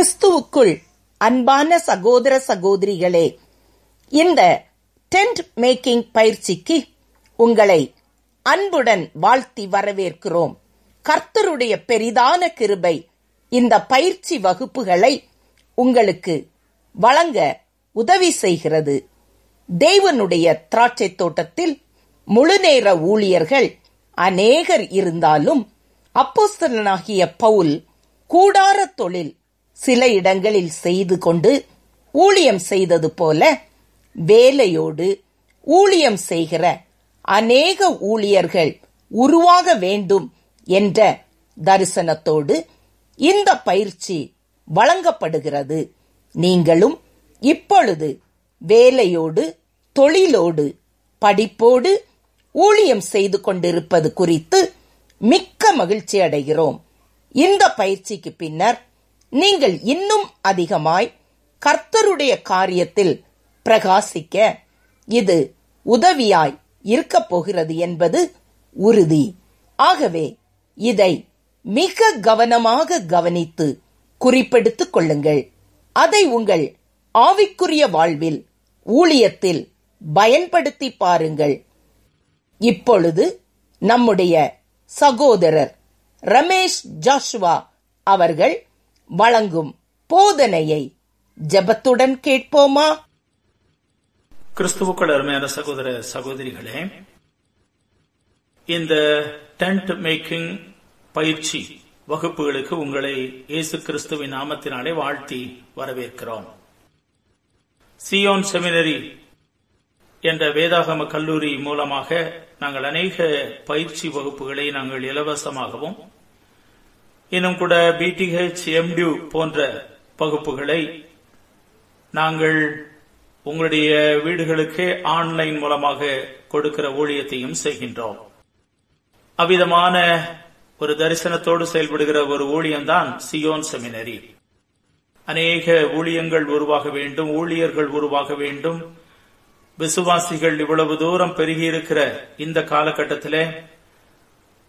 கிறிஸ்துவுக்குள் அன்பான சகோதர சகோதரிகளே, இந்த டென்ட் மேக்கிங் பயிற்சிக்கு உங்களை அன்புடன் வாழ்த்தி வரவேற்கிறோம். கர்த்தருடைய பெரிதான கிருபை இந்த பயிற்சி வகுப்புகளை உங்களுக்கு வழங்க உதவி செய்கிறது. தேவனுடைய திராட்சை தோட்டத்தில் முழுநேர ஊழியர்கள் அநேகர் இருந்தாலும் அப்போஸ்தலனாகிய பவுல் கூடார தொழில் சில இடங்களில் செய்து கொண்டு ஊழியம் செய்தது போல வேலையோடு ஊழியம் செய்கிற அநேக ஊழியர்கள் உருவாக வேண்டும் என்ற தரிசனத்தோடு இந்த பயிற்சி வழங்கப்படுகிறது. நீங்களும் இப்பொழுது வேலையோடு தொழிலோடு படிப்போடு ஊழியம் செய்து கொண்டிருப்பது குறித்து மிக்க மகிழ்ச்சி அடைகிறோம். இந்த பயிற்சிக்கு பின்னர் நீங்கள் இன்னும் அதிகமாய் கர்த்தருடைய காரியத்தில் பிரகாசிக்க இது உதவியாய் இருக்கப் போகிறது என்பது உறுதி. ஆகவே இதை மிக கவனமாக கவனித்து குறிப்பெடுத்துக் கொள்ளுங்கள். அதை உங்கள் ஆவிக்குரிய வாழ்வில் ஊழியத்தில் பயன்படுத்தி பாருங்கள். இப்பொழுது நம்முடைய சகோதரர் ரமேஷ் ஜாஷுவா அவர்கள் வழங்கும் போதனையை ஜெபத்துடன் கேட்போமா? கிறிஸ்துவுக்குள் அருமையான சகோதர சகோதரிகளே, இந்த டென்ட் மேக்கிங் பயிற்சி வகுப்புகளுக்கு உங்களை இயேசு கிறிஸ்துவின் நாமத்தினாலே வாழ்த்தி வரவேற்கிறோம். சியோன் செமினரி என்ற வேதாகம கல்லூரி மூலமாக நாங்கள் அநேக பயிற்சி வகுப்புகளை நாங்கள் இலவசமாகவும் இன்னும் கூட பிடிஹெச் எம்டியூ போன்ற வகுப்புகளை நாங்கள் உங்களுடைய வீடுகளுக்கு ஆன்லைன் மூலமாக கொடுக்கிற ஊழியத்தையும் செய்கின்றோம். அவ்விதமான ஒரு தரிசனத்தோடு செயல்படுகிற ஒரு ஊழியம்தான் சியோன் செமினரி. அநேக ஊழியங்கள் உருவாக வேண்டும், ஊழியர்கள் உருவாக வேண்டும். விசுவாசிகள் இவ்வளவு தூரம் பெருகியிருக்கிற இந்த காலகட்டத்திலே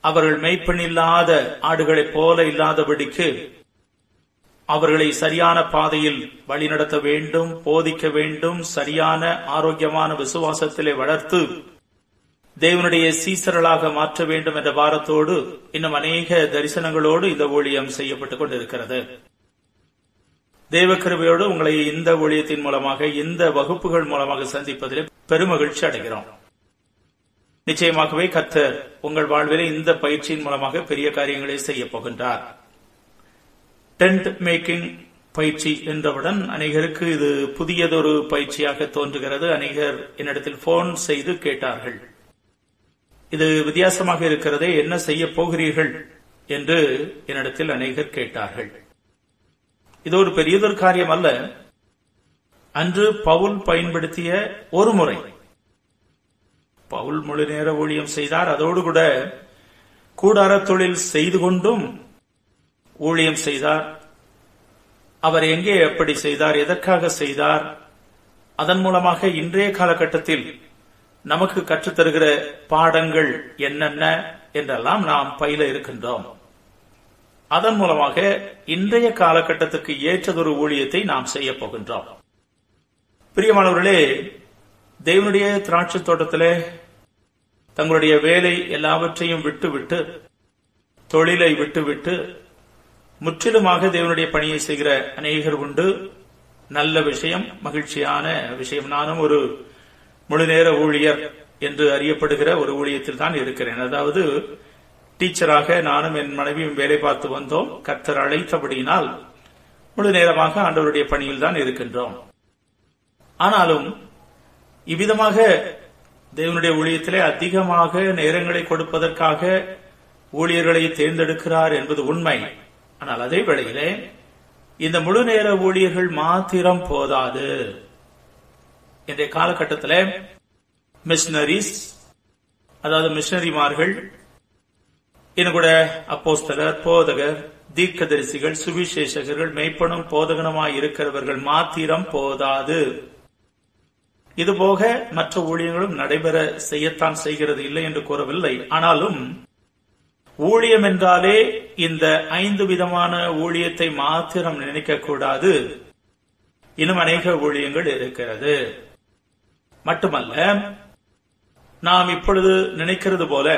அவர்கள் மெய்ப்பெண்ணில்லாத ஆடுகளைப் போல இல்லாதபடிக்கு அவர்களை சரியான பாதையில் வழிநடத்த வேண்டும், போதிக்க வேண்டும், சரியான ஆரோக்கியமான விசுவாசத்திலே வளர்த்து தேவனுடைய சீசர்களாக மாற்ற வேண்டும் என்ற பாரத்தோடு இன்னும் அநேக தரிசனங்களோடு இந்த ஊழியம் செய்யப்பட்டுக் கொண்டிருக்கிறது. தேவக்கிருபையோடு உங்களை இந்த ஊழியத்தின் மூலமாக, இந்த வகுப்புகள் மூலமாக சந்திப்பதிலே பெருமகிழ்ச்சி அடைகிறோம். நிச்சயமாகவே கர்த்தர் உங்கள் வாழ்விலே இந்த பயிற்சியின் மூலமாக பெரிய காரியங்களை செய்ய போகின்றார். டென்ட் மேக்கிங் பயிற்சி என்றவுடன் அநேகருக்கு இது புதியதொரு பயிற்சியாக தோன்றுகிறது. அநேகர் என்னிடத்தில் போன் செய்து கேட்டார்கள், இது வித்தியாசமாக இருக்கிறதே, என்ன செய்ய போகிறீர்கள் என்று என்னிடத்தில் அநேகர் கேட்டார்கள். இது ஒரு பெரியதொரு காரியம் அல்ல. அன்று பவுல் பயன்படுத்திய ஒரு முறை, பவுல் முழு நேர ஊழியம் செய்தார். அதோடு கூட கூடார தொழில் செய்து கொண்டும் ஊழியம் செய்தார். அவர் எங்கே எப்படி செய்தார், எதற்காக செய்தார், அதன் மூலமாக இன்றைய காலகட்டத்தில் நமக்கு கற்றுத்தருகிற பாடங்கள் என்னென்ன என்றெல்லாம் நாம் பயில இருக்கின்றோம். அதன் மூலமாக இன்றைய காலகட்டத்துக்கு ஏற்றதொரு ஊழியத்தை நாம் செய்ய போகின்றோம். பிரியமானவர்களே, தேவனுடைய திராட்சை தோட்டத்திலே தங்களுடைய வேலை எல்லாவற்றையும் விட்டுவிட்டு, தொழிலை விட்டுவிட்டு முற்றிலுமாக தேவனுடைய பணியை செய்கிற அநேகர் உண்டு. நல்ல விஷயம், மகிழ்ச்சியான விஷயம். நானும் ஒரு முழுநேர ஊழியர் என்று அறியப்படுகிற ஒரு ஊழியத்தில் தான் இருக்கிறேன். அதாவது டீச்சராக நானும் என் மனைவியும் வேலை பார்த்து வந்தோம். கர்த்தர் அழைத்தபடியினால் முழு நேரமாக ஆண்டவருடைய பணியில் தான் இருக்கின்றோம். ஆனாலும் இவ்விதமாக தேவனுடைய ஊழியத்திலே அதிகமாக நேரங்களை கொடுப்பதற்காக ஊழியர்களை தேர்ந்தெடுக்கிறார் என்பது உண்மை. ஆனால் அதே வேளையிலே இந்த முழு நேர ஊழியர்கள் மாத்திரம் போதாது. இன்றைய காலகட்டத்திலே மிஷனரிஸ், அதாவது மிஷனரிமார்கள், இன்னும் கூட அப்போஸ்தலர், போதகர், தீர்க்கதரிசிகள், சுவிசேஷகர்கள், மெய்ப்பனும் போதகனமாய் இருக்கிறவர்கள் மாத்திரம் போதாது. இதுபோக மற்ற ஊழியங்களும் நடைபெற செய்யத்தான் செய்கிறது, இல்லை என்று கூறவில்லை. ஆனாலும் ஊழியம் என்றாலே இந்த 5 விதமான ஊழியத்தை மாத்திரம் நினைக்கக்கூடாது, இன்னும் அநேக ஊழியங்கள் இருக்கிறது. மட்டுமல்ல, நாம் இப்பொழுது நினைக்கிறது போல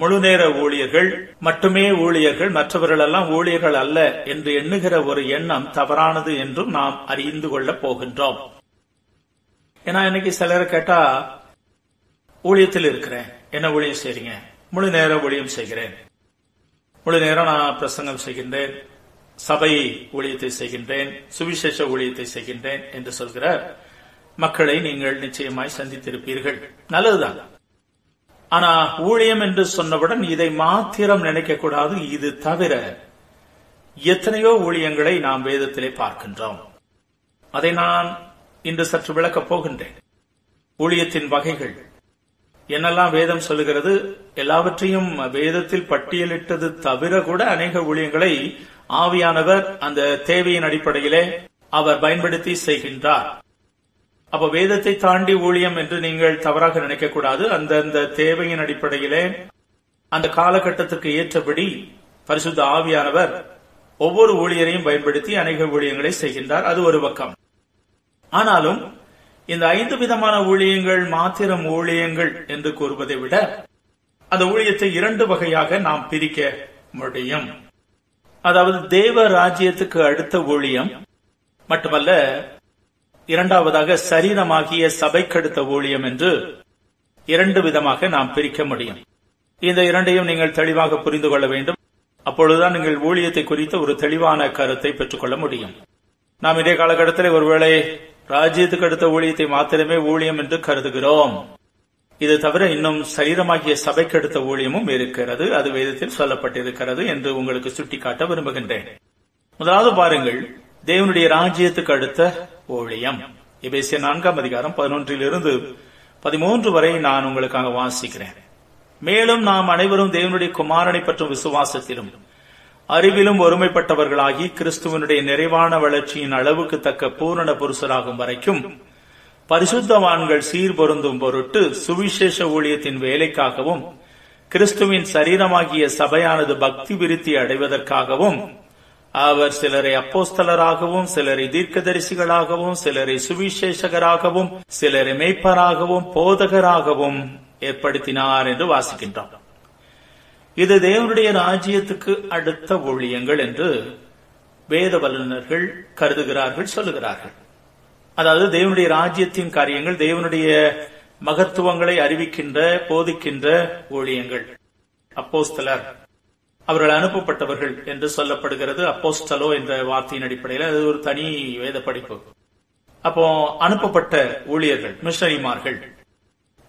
முழு நேர ஊழியர்கள் மட்டுமே ஊழியர்கள், மற்றவர்கள் எல்லாம் ஊழியர்கள் அல்ல என்று எண்ணுகிற ஒரு எண்ணம் தவறானது என்றும் நாம் அறிந்து கொள்ள போகின்றோம். ஏன்னா இன்னைக்கு சிலரை கேட்டா, ஊழியத்தில் இருக்கிறேன், என்ன ஊழியம் செய்றீங்க? முழு நேர ஊழியம் செய்கிறேன், முழு நேரம் நான் பிரசங்கம் செய்கின்றேன், சபை ஊழியத்தை செய்கின்றேன், சுவிசேஷ ஊழியத்தை செய்கின்றேன் என்று சொல்கிற மக்களை நீங்கள் நிச்சயமாய் சந்தித்திருப்பீர்கள். நல்லதுதான். ஆனா ஊழியம் என்று சொன்னவுடன் இதை மாத்திரம் நினைக்கக்கூடாது. இது தவிர எத்தனையோ ஊழியங்களை நாம் வேதத்திலே பார்க்கின்றோம். அதை நான் இன்று சற்று விளக்கப் போகின்றேன். ஊழியத்தின் வகைகள் என்னெல்லாம் வேதம் சொல்லுகிறது, எல்லாவற்றையும் வேதத்தில் பட்டியலிட்டது தவிர கூட அநேக ஊழியங்களை ஆவியானவர் அந்த தேவையின் அடிப்படையிலே அவர் பயன்படுத்தி செய்கின்றார். அப்ப வேதத்தை தாண்டி ஊழியம் என்று நீங்கள் தவறாக நினைக்கக்கூடாது. அந்த தேவையின் அடிப்படையிலே அந்த காலகட்டத்திற்கு ஏற்றபடி பரிசுத்த ஆவியானவர் ஒவ்வொரு ஊழியரையும் பயன்படுத்தி அநேக ஊழியங்களை செய்கின்றார். அது ஒரு பக்கம். ஆனாலும் இந்த 5 விதமான ஊழியங்கள் மாத்திரம் ஊழியங்கள் என்று கூறுவதை விட அந்த ஊழியத்தை 2 வகையாக நாம் பிரிக்க முடியும். அதாவது தேவ ராஜ்யத்துக்கு அடுத்த ஊழியம் மட்டுமல்ல, இரண்டாவதாக சரீரமாகிய சபைக்கடுத்த ஊழியம் என்று 2 விதமாக நாம் பிரிக்க முடியும். இந்த 2ஐயும் நீங்கள் தெளிவாக புரிந்து கொள்ள வேண்டும். அப்பொழுதுதான் நீங்கள் ஊழியத்தை குறித்த ஒரு தெளிவான கருத்தை பெற்றுக்கொள்ள முடியும். நாம் இதே காலகட்டத்தில் ஒருவேளை ராஜ்யத்துக்கு அடுத்த ஊழியத்தை மாத்திரமே ஊழியம் என்று கருதுகிறோம். இது தவிர இன்னும் சரீரமாகிய சபைக்கு அடுத்த ஊழியமும் இருக்கிறது, அது வேதத்தில் சொல்லப்பட்டிருக்கிறது என்று உங்களுக்கு சுட்டிக்காட்ட விரும்புகின்றேன். முதலாவது பாருங்கள், தேவனுடைய ராஜ்யத்துக்கு அடுத்த ஊழியம். எபேசியர் 4:11-13 வரை நான் உங்களுக்காக வாசிக்கிறேன். மேலும் நாம் அனைவரும் தேவனுடைய குமாரனை பற்றும் விசுவாசத்திலும் அறிவிலும் ஒருமைப்பட்டவர்களாகி கிறிஸ்துவனுடைய நிறைவான வளர்ச்சியின் அளவுக்கு தக்க பூரண புருஷராகும் வரைக்கும் பரிசுத்தவான்கள் சீர்பொருந்தும் பொருட்டு சுவிசேஷ ஊழியத்தின் வேலைக்காகவும் கிறிஸ்துவின் சரீரமாகிய சபையானது பக்தி விருத்தி அடைவதற்காகவும் அவர் சிலரை அப்போஸ்தலராகவும், சிலரை தீர்க்கதரிசிகளாகவும், சிலரை சுவிசேஷகராகவும், சிலரை மேய்ப்பராகவும் போதகராகவும் ஏற்படுத்தினார் என்று வாசிக்கின்றார். இது தேவனுடைய ராஜ்யத்துக்கு அடுத்த ஊழியங்கள் என்று வேத வல்லுநர்கள் கருதுகிறார்கள், சொல்லுகிறார்கள். அதாவது தேவனுடைய ராஜ்யத்தின் காரியங்கள், தேவனுடைய மகத்துவங்களை அறிவிக்கின்ற போதிக்கின்ற ஊழியங்கள். அப்போஸ்தலர் அவர்கள் அனுப்பப்பட்டவர்கள் என்று சொல்லப்படுகிறது. அப்போஸ்தலோ என்ற வார்த்தையின் அடிப்படையில் அது ஒரு தனி வேத படிப்பு. அப்போ அனுப்பப்பட்ட ஊழியர்கள், மிஷனரிமார்கள்.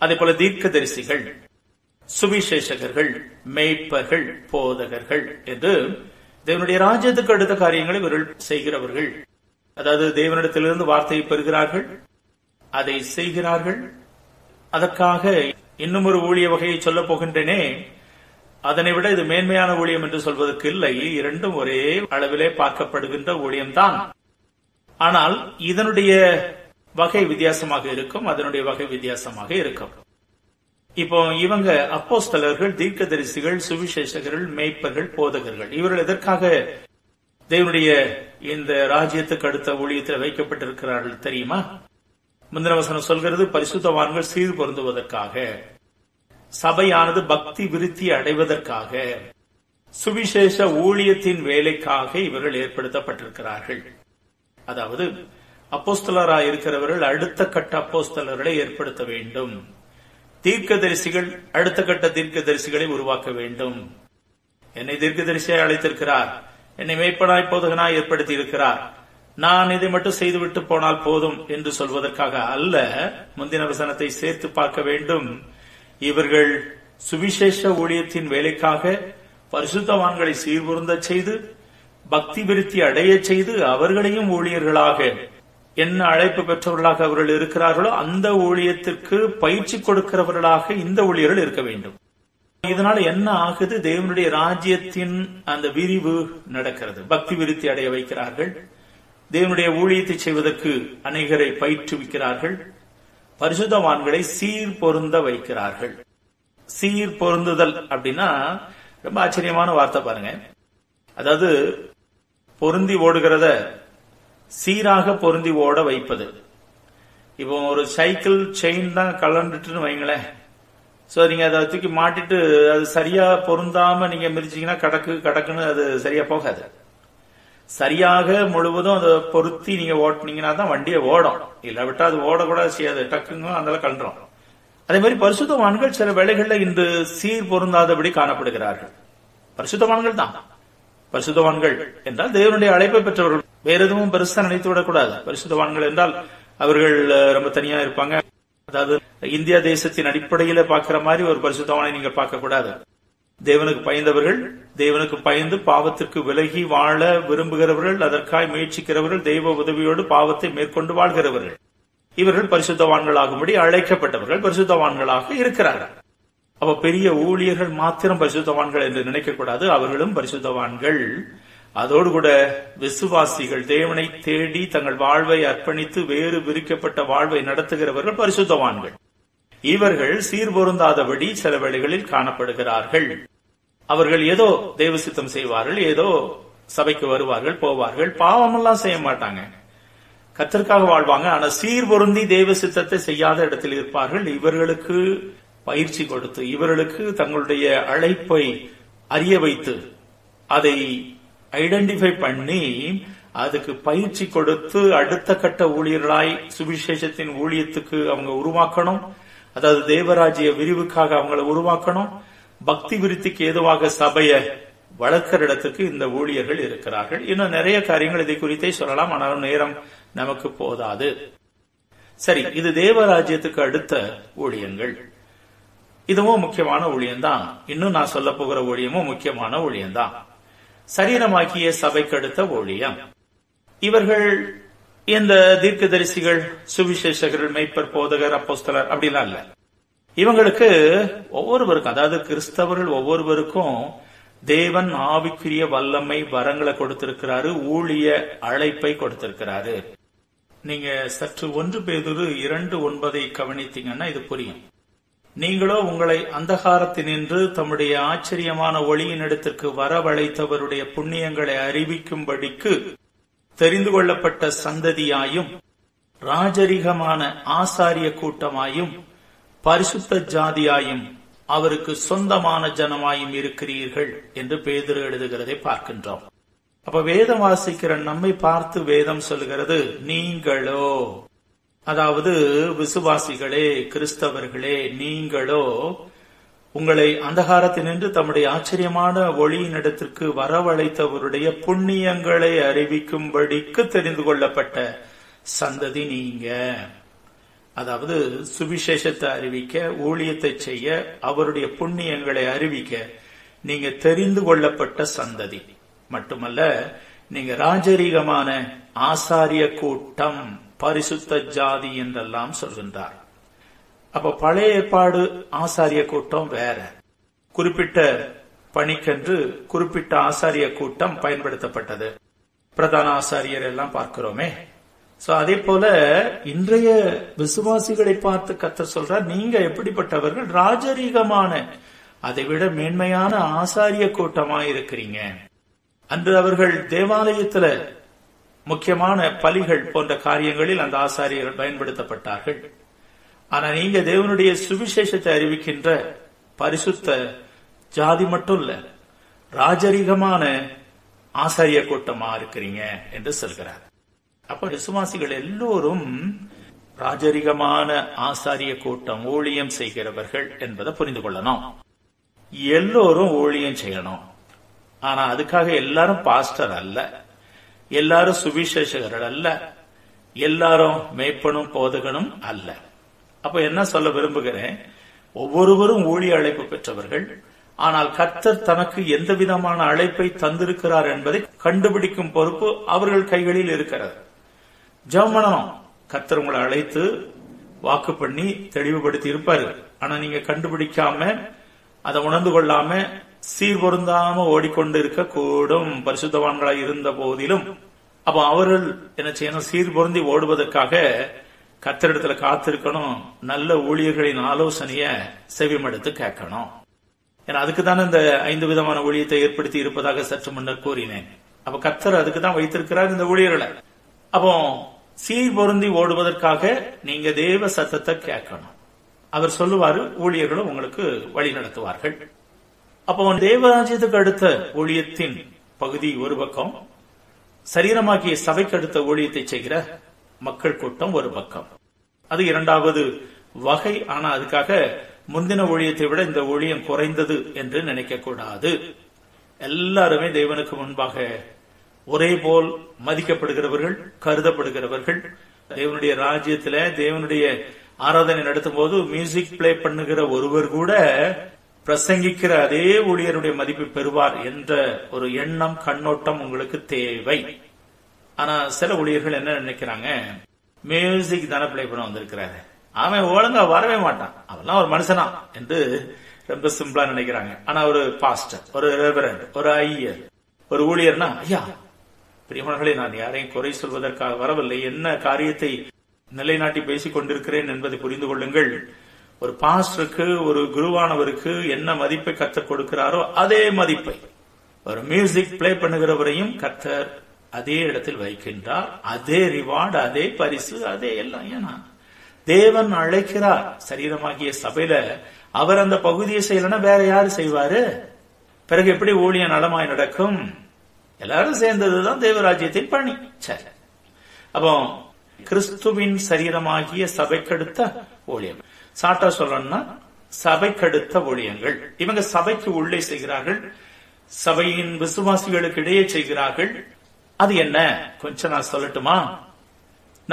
அதே போல தீர்க்கதரிசிகள், சுவிசேஷகர்கள், மேய்ப்பர்கள், போதகர்கள் என்று தேவனுடைய ராஜ்யத்துக்கு அடுத்த காரியங்களை இவர்கள் செய்கிறவர்கள். அதாவது தேவனிடத்திலிருந்து வார்த்தையை பெறுகிறார்கள், அதை செய்கிறார்கள். அதற்காக இன்னும் ஒரு ஊழிய வகையை சொல்லப் போகின்றனே, அதனை விட இது மேன்மையான ஊழியம் என்று சொல்வதற்கு இல்லை. இரண்டும் ஒரே அளவிலே பார்க்கப்படுகின்ற ஊழியம்தான். ஆனால் இதனுடைய வகை வித்தியாசமாக இருக்கும், அதனுடைய வகை வித்தியாசமாக இருக்கும். இப்போ இவங்க அப்போஸ்தலர்கள், தீர்க்கதரிசிகள், சுவிசேஷகர்கள், மேய்ப்பர்கள், போதகர்கள், இவர்கள் எதற்காக தேவனுடைய இந்த ராஜ்யத்துக்கு அடுத்த ஊழியத்தில் வைக்கப்பட்டிருக்கிறார்கள் தெரியுமா? முந்தின வசனம் சொல்கிறது, பரிசுத்தவான்கள் சீர் பொருந்துவதற்காக, சபையானது பக்தி விருத்தி அடைவதற்காக, சுவிசேஷ ஊழியத்தின் வேலைக்காக இவர்கள் ஏற்படுத்தப்பட்டிருக்கிறார்கள். அதாவது அப்போஸ்தலராய் இருக்கிறவர்கள் அடுத்த கட்ட அப்போஸ்தலர்களை ஏற்படுத்த வேண்டும், தீர்க்கதரிசிகள் அடுத்த கட்ட தீர்க்கதரிசிகளை உருவாக்க வேண்டும். என்னை தீர்க்கதரிசியாய் அழைத்திருக்கிறார், என்னை மேய்ப்பனாய் போதகனாய் ஏற்படுத்தி இருக்கிறார், நான் இதை மட்டும் செய்துவிட்டு போனால் போதும் என்று சொல்வதற்காக அல்ல. முந்தின வசனத்தை சேர்த்து பார்க்க வேண்டும். இவர்கள் சுவிசேஷ ஊழியத்தின் வேலைக்காக பரிசுத்தவான்களை சீர்பொருந்த செய்து, பக்தி விருத்தி அடைய செய்து, அவர்களையும் ஊழியர்களாக, என்ன அழைப்பு பெற்றவர்களாக அவர்கள் இருக்கிறார்களோ அந்த ஊழியத்திற்கு பயிற்சி கொடுக்கிறவர்களாக இந்த ஊழியர்கள் இருக்க வேண்டும். இதனால் என்ன ஆகுது? தேவனுடைய ராஜ்யத்தின் அந்த விரிவு நடக்கிறது. பக்தி விருத்தி அடைய வைக்கிறார்கள், தேவனுடைய ஊழியத்தை செய்வதற்கு அநேகரை பயிற்றுவிக்கிறார்கள், பரிசுத்தவான்களை சீர்பொருந்த வைக்கிறார்கள். சீர்பொருந்துதல் அப்படின்னா ரொம்ப ஆச்சரியமான வார்த்தை பாருங்க. அதாவது பொருந்தி ஓடுகிறத சீராக பொருந்தி ஓட வைப்பது. இப்போ ஒரு சைக்கிள் செயின் தான் கலந்துட்டுன்னு வைங்களேன், ஸோ நீங்க அதை தூக்கி மாட்டிட்டு அது சரியா பொருந்தாம நீங்க மிதிச்சிங்கன்னா கடக்குன்னு அது சரியா போகாது. சரியாக முழுவதும் அதை பொருத்தி நீங்க ஓட்டினீங்கன்னா தான் வண்டியை ஓடும், இல்லை விட்டா அது ஓடக்கூட செய்யாது, டக்குங்க அதெல்லாம் கலந்துரும். அதே மாதிரி பரிசுத்தவான்கள் சில வேளைகளில் இன்று சீர் பொருந்தாதபடி காணப்படுகிறார்கள். பரிசுத்தவான்கள் தான், பரிசுத்தவான்கள் என்றால் தேவனுடைய அழைப்பை பெற்றவர்கள், வேற எதுவும் பெருசா நினைத்து விடக்கூடாது. பரிசுத்தவான்கள் என்றால் அவர்கள் ரொம்ப தனியா இருப்பாங்க, அதாவது இந்தியா தேசத்தின் அடிப்படையில பாக்குற மாதிரி ஒரு பரிசுத்தவானை நீங்கள் பார்க்க கூடாது. தேவனுக்கு பயந்தவர்கள், தேவனுக்கு பயந்து பாவத்திற்கு விலகி வாழ விரும்புகிறவர்கள், அதற்காய் முயற்சிக்கிறவர்கள், தெய்வ உதவியோடு பாவத்தை மேற்கொண்டு வாழ்கிறவர்கள், இவர்கள் பரிசுத்தவான்களாகும்படி அழைக்கப்பட்டவர்கள், பரிசுத்தவான்களாக இருக்கிறார்கள். அப்ப பெரிய ஊழியர்கள் மாத்திரம் பரிசுத்தவான்கள் என்று நினைக்கக்கூடாது, அவர்களும் பரிசுத்தவான்கள். அதோடு கூட விசுவாசிகள், தேவனை தேடி தங்கள் வாழ்வை அர்ப்பணித்து வேறு விரிக்கப்பட்ட வாழ்வை நடத்துகிறவர்கள் பரிசுத்தவான்கள். இவர்கள் சீர்பொருந்தாதபடி சில வேளைகளில் காணப்படுகிறார்கள். அவர்கள் ஏதோ தெய்வ சித்தம் செய்வார்கள், ஏதோ சபைக்கு வருவார்கள் போவார்கள், பாவமெல்லாம் செய்ய மாட்டாங்க, கர்த்தருக்காக வாழ்வாங்க. ஆனா சீர்பொருந்தி தெய்வ சித்தத்தை செய்யாத இடத்தில் இருப்பார்கள். இவர்களுக்கு பயிற்சி கொடுத்து, இவர்களுக்கு தங்களுடைய அழைப்பை அறிய வைத்து, அதை ஐடென்டிஃபை பண்ணி, அதுக்கு பயிற்சி கொடுத்து அடுத்த கட்ட ஊழியர்களாய் சுவிசேஷத்தின் ஊழியத்துக்கு அவங்க உருவாக்கணும். அதாவது தேவராஜ்ய விரிவுக்காக அவங்களை உருவாக்கணும். பக்தி விருத்திக்கு ஏதுவாக சபையை வளர்க்கிற இடத்துக்கு இந்த ஊழியர்கள் இருக்கிறார்கள். இன்னும் நிறைய காரியங்கள் இதை குறித்தே சொல்லலாம், ஆனாலும் நேரம் நமக்கு போதாது. சரி, இது தேவராஜ்யத்துக்கு அடுத்த ஊழியங்கள். இதுவும் முக்கியமான ஊழியம்தான். இன்னும் நான் சொல்ல போகிற ஊழியமும் முக்கியமான ஊழியம்தான். சரீரமாக்கிய சபைக்கு அடுத்த ஊழியம். இவர்கள் இந்த தீர்க்கதரிசிகள், சுவிசேஷகர்கள், மேய்ப்பர், போதகர், அப்போஸ்தலர் அப்படிலாம் இல்ல. இவங்களுக்கு ஒவ்வொருவருக்கும், அதாவது கிறிஸ்தவர்கள் ஒவ்வொருவருக்கும் தேவன் ஆவிக்குரிய வல்லமை வரங்களை கொடுத்திருக்கிறாரு, ஊழிய அழைப்பை கொடுத்திருக்கிறாரு. நீங்க சற்று 1 பேதுரு 2:9 கவனித்தீங்கன்னா இது புரியும். நீங்களோ உங்களை அந்தகாரத்தினின்று தம்முடைய ஆச்சரியமான ஒளியின் இடத்திற்கு வரவழைத்தவருடைய புண்ணியங்களை அறிவிக்கும்படிக்கு தெரிந்து கொள்ளப்பட்ட சந்ததியாயும் ராஜரிகமான ஆசாரிய கூட்டமாயும் பரிசுத்த ஜாதியாயும் அவருக்கு சொந்தமான ஜனமாயும் இருக்கிறீர்கள் என்று பேதுரு எழுதுகிறதை பார்க்கின்றோம். அப்ப வேதம் வாசிக்கிற நம்மை பார்த்து வேதம் சொல்கிறது, நீங்களோ, அதாவது விசுவாசிகளே, கிறிஸ்தவர்களே, நீங்களோ உங்களை அந்தகாரத்தினின்று தம்முடைய ஆச்சரியமான ஒளியின் இடத்திற்கு வரவழைத்தவருடைய புண்ணியங்களை அறிவிக்கும்படிக்கு தெரிந்து கொள்ளப்பட்ட சந்ததி நீங்க. அதாவது சுவிசேஷத்தை அறிவிக்க, ஊழியத்தை செய்ய, அவருடைய புண்ணியங்களை அறிவிக்க நீங்க தெரிந்து கொள்ளப்பட்ட சந்ததி. மட்டுமல்ல, நீங்க ராஜரீகமான ஆசாரிய கூட்டம், பரிசுத்த ஜாதி என்றெல்லாம் சொல்கின்றார். அப்ப பழைய ஏற்பாடு ஆசாரிய கூட்டம் வேற, குறிப்பிட்ட பணிக்கென்று குறிப்பிட்ட ஆசாரிய கூட்டம் பயன்படுத்தப்பட்டது, பிரதான ஆசாரியர் எல்லாம் பார்க்கிறோமே. சோ அதே போல இன்றைய விசுவாசிகளை பார்த்து கர்த்தர் சொல்றார், நீங்க எப்படிப்பட்டவர்கள், ராஜரீகமான, அதை விட மேன்மையான ஆசாரிய கூட்டமாயிருக்கிறீங்க. அன்று அவர்கள் தேவாலயத்துல முக்கியமான பலிகள் போன்ற காரியங்களில் அந்த ஆசாரியர்கள் பயன்படுத்தப்பட்டார்கள். ஆனா நீங்க தேவனுடைய சுவிசேஷத்தை அறிவிக்கின்ற பரிசுத்த ஜாதி மட்டும் இல்ல, ராஜரீகமான ஆசாரிய கூட்டமா இருக்கிறீங்க என்று சொல்கிறார். அப்ப விசுவாசிகள் எல்லோரும் ராஜரீகமான ஆசாரிய கூட்டம், ஊழியம் செய்கிறவர்கள் என்பதை புரிந்து கொள்ளணும். எல்லோரும் ஊழியம் செய்யணும், ஆனா அதுக்காக எல்லாரும் பாஸ்டர் அல்ல, எல்லாரும் சுவிசேஷகர்கள் அல்ல, எல்லாரும் மேய்ப்பனும் போதகனும் அல்ல. அப்ப என்ன சொல்ல விரும்புகிறேன், ஒவ்வொருவரும் ஊழிய அழைப்பு பெற்றவர்கள். ஆனால் கர்த்தர் தனக்கு எந்த விதமான அழைப்பை தந்திருக்கிறார் என்பதை கண்டுபிடிக்கும் பொறுப்பு அவர்கள் கைகளில் இருக்கிறது. ஜெபம், கர்த்தர் உங்களை அழைத்து வாக்கு பண்ணி தெளிவுபடுத்தி இருப்பார்கள். ஆனா நீங்க கண்டுபிடிக்காம, அதை உணர்ந்து கொள்ளாம, சீர்பொருந்தாம ஓடிக்கொண்டு இருக்க கூடும் பரிசுத்தவான்களாய் இருந்த போதிலும். அப்ப அவர்கள் என்ன செய்யணும், சீர்பொருந்தி ஓடுவதற்காக கர்த்தரிடத்துல காத்திருக்கணும், நல்ல ஊழியர்களின் ஆலோசனைய செவிமடுத்து கேட்கணும். ஏன்னா அதுக்கு தான் இந்த 5 விதமான ஊழியத்தை ஏற்படுத்தி இருப்பதாக சற்று முன்னர் கூறினேன். அப்ப கர்த்தர் அதுக்கு தான் வைத்திருக்கிறார் இந்த ஊழியர்களை. அப்போ சீர் பொருந்தி ஓடுவதற்காக நீங்க தேவ சத்தத்தை கேட்கணும். அவர் சொல்லுவாரு, ஊழியர்களும் உங்களுக்கு வழி நடத்துவார்கள். அப்போ தேவராஜ்யத்துக்கு அடுத்த ஊழியத்தின் பகுதி ஒரு பக்கம், சரீரமாகிய சபைக்கு அடுத்த ஊழியத்தை செய்கிற மக்கள் கூட்டம் ஒரு பக்கம், அது இரண்டாவது வகை. ஆனா அதுக்காக முந்தின ஊழியத்தை விட இந்த ஊழியம் குறைந்தது என்று நினைக்க கூடாது. எல்லாருமே தேவனுக்கு முன்பாக ஒரே போல் மதிக்கப்படுகிறவர்கள், கருதப்படுகிறவர்கள். தேவனுடைய ராஜ்யத்துல தேவனுடைய ஆராதனை நடத்தும் போது மியூசிக் பிளே பண்ணுகிற ஒருவர் கூட பிரசங்கிக்கிற அதே ஊழியருடைய மதிப்பை பெறுவார் என்ற ஒரு எண்ணம், கண்ணோட்டம் உங்களுக்கு தேவை. ஆனா சில ஊழியர்கள் என்ன நினைக்கிறாங்க, மியூசிக் தானே பிளே பண்ண வந்திருக்கிறாரு, அவன் ஒழுங்கா வரவே மாட்டான், அவெல்லாம் ஒரு மனுஷனா என்று ரொம்ப சிம்பிளா நினைக்கிறாங்க. ஆனா ஒரு பாஸ்டர், ஒரு ரெவரண்ட், ஒரு ஐயர், ஒரு ஊழியர்னா, ஐயா பிரியமானவர்களே, நான் யாரையும் குறை சொல்வதற்காக வரவில்லை, என்ன காரியத்தை நிலைநாட்டி பேசிக் கொண்டிருக்கிறேன் என்பதை புரிந்து கொள்ளுங்கள். ஒரு பாஸ்டருக்கு, ஒரு குருவானவருக்கு என்ன மதிப்பை கர்த்தர் கொடுக்கிறாரோ அதே மதிப்பை ஒரு மியூசிக் பிளே பண்ணுகிறவரையும் கர்த்தர் அதே இடத்தில் வைக்கின்றார். அதே ரிவார்டு, அதே பரிசு, அதே எல்லாம். ஏன்னா தேவன் அழைக்கிறார் சரீரமாகிய சபையில. அவர் அந்த பகுதியை செய்யலன்னா வேற யாரு செய்வாரு? பிறகு எப்படி ஊழியம் நலமாய் நடக்கும்? எல்லாரும் சேர்ந்ததுதான் தேவராஜ்யத்தின் பணி. சரி, அப்போ கிறிஸ்துவின் சரீரமாகிய சபைக்கடுத்த ஊழியம். சாட்டா சொல்லணும்னா சபைக்கடுத்த ஊழியங்கள் இவங்க சபைக்கு உள்ளே செய்கிறார்கள், சபையின் விசுவாசிகளுக்கு இடையே செய்கிறார்கள். அது என்ன கொஞ்சம் நான் சொல்லட்டுமா?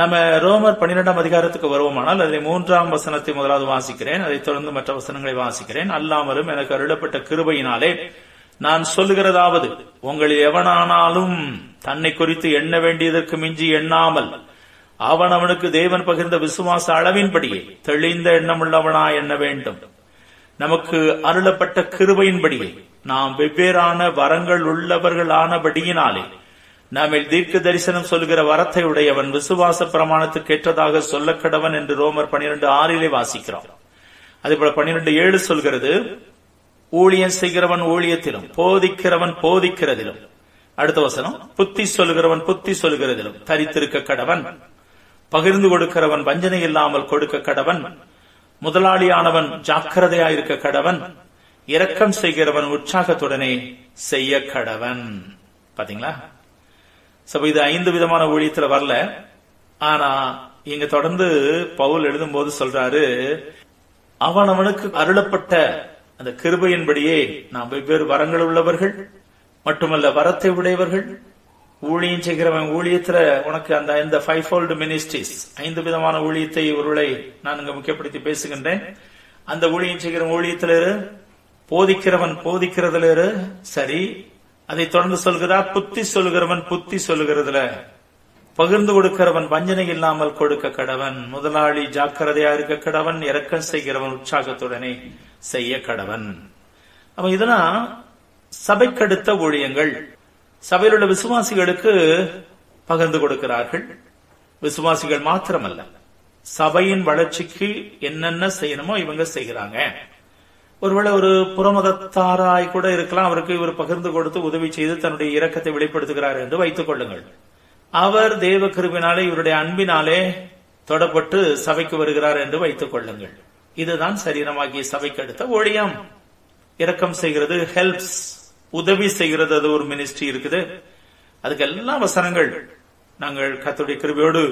நம்ம ரோமர் 12ஆம் அதிகாரத்துக்கு வருவோமானால் அதில் 3ஆம் வசனத்தை முதலாவது வாசிக்கிறேன், அதைத் தொடர்ந்து மற்ற வசனங்களை வாசிக்கிறேன். அல்லாமலும் எனக்கு அருளப்பட்ட கிருபையினாலே நான் சொல்லுகிறதாவது, உங்களில் எவனானாலும் தன்னை குறித்து எண்ண வேண்டியதற்கு மிஞ்சி எண்ணாமல் அவன் அவனுக்கு தேவன் பகிர்ந்த விசுவாச அளவின்படியே தெளிந்த எண்ணமுள்ளவனா எண்ண வேண்டும். நமக்கு அருளப்பட்ட கிருபையின்படியே நாம் வெவ்வேறான வரங்கள் உள்ளவர்களானபடியினாலே நம்மில் தீர்க்க தரிசனம் சொல்கிற வரத்தை உடையவன் விசுவாச பிரமாணத்துக்கு ஏற்றதாக சொல்ல கடவன் என்று ரோமர் 12:6 வாசிக்கிறோம். அதேபோல 12:7 சொல்கிறது, ஊழியம் செய்கிறவன் ஊழியத்திலும், போதிக்கிறவன் போதிக்கிறதிலும், அடுத்த வசனம் புத்தி சொல்கிறவன் புத்தி சொல்கிறதிலும் தரித்திருக்க கடவன், பகிர்ந்து கொடுக்கிறவன் வஞ்சனை இல்லாமல் கொடுக்க கடவன், முதலாளியானவன் ஜாக்கிரதையாயிருக்க கடவன், இரக்கம் செய்கிறவன் உற்சாகத்துடனே செய்ய கடவன். பாத்தீங்களா? இது 5 விதமான ஊழியத்துல வரல. ஆனா இங்க தொடர்ந்து பவுல் எழுதும் போது சொல்றாரு, அவன் அவனுக்கு அருளப்பட்ட அந்த கிருபையின்படியே நாம் வெவ்வேறு வரங்கள் உள்ளவர்கள் மட்டுமல்ல வரத்தை உடையவர்கள். ஊழியம் செய்கிறவன் ஊழியத்துல உனக்கு அந்த 5 fold ministries 5 விதமான ஊழியத்தை ஒருவரை நான் இங்க முக்கியப்படுத்தி பேசுகின்றேன். அந்த ஊழியம் செய்கிற ஊழியத்தில இரு, போதிக்கிறவன் போதிக்கிறதுல இரு. சரி, அதை தொடர்ந்து சொல்கிறார், புத்தி சொல்கிறவன் புத்தி சொல்லுகிறதுல, பகிர்ந்து கொடுக்கிறவன் வஞ்சனை இல்லாமல் கொடுக்க கடவன், முதலாளி ஜாக்கிரதையா இருக்க கடவன், இரக்கம் செய்கிறவன் உற்சாகத்துடனே செய்ய கடவன். அப்ப இதெல்லாம் சபைக்கடுத்த ஊழியங்கள். சபையில் உள்ள விசுவாசிகளுக்கு பகிர்ந்து கொடுக்கிறார்கள். விசுவாசிகள் மாத்திரமல்ல, சபையின் வளர்ச்சிக்கு என்னென்ன செய்யணுமோ இவங்க செய்கிறாங்க. ஒருவேளை ஒரு புறமதத்தாராய் கூட இருக்கலாம், அவருக்கு இவர் பகிர்ந்து கொடுத்து உதவி செய்து தன்னுடைய இரக்கத்தை வெளிப்படுத்துகிறார் என்று வைத்துக் கொள்ளுங்கள். அவர் தேவ கிருபினாலே, இவருடைய அன்பினாலே தொடப்பட்டு சபைக்கு வருகிறார் என்று வைத்துக் கொள்ளுங்கள். இதுதான் சரீரமாகிய சபைக்கு அடுத்த ஊழியம். இரக்கம் செய்கிறது, ஹெல்ப்ஸ், உதவி செய்கிறது, அது ஒரு மினிஸ்ட்ரி இருக்குது. அதுக்கு எல்லா வசனங்கள் நாங்கள் கர்த்தருடைய கிருபையோடு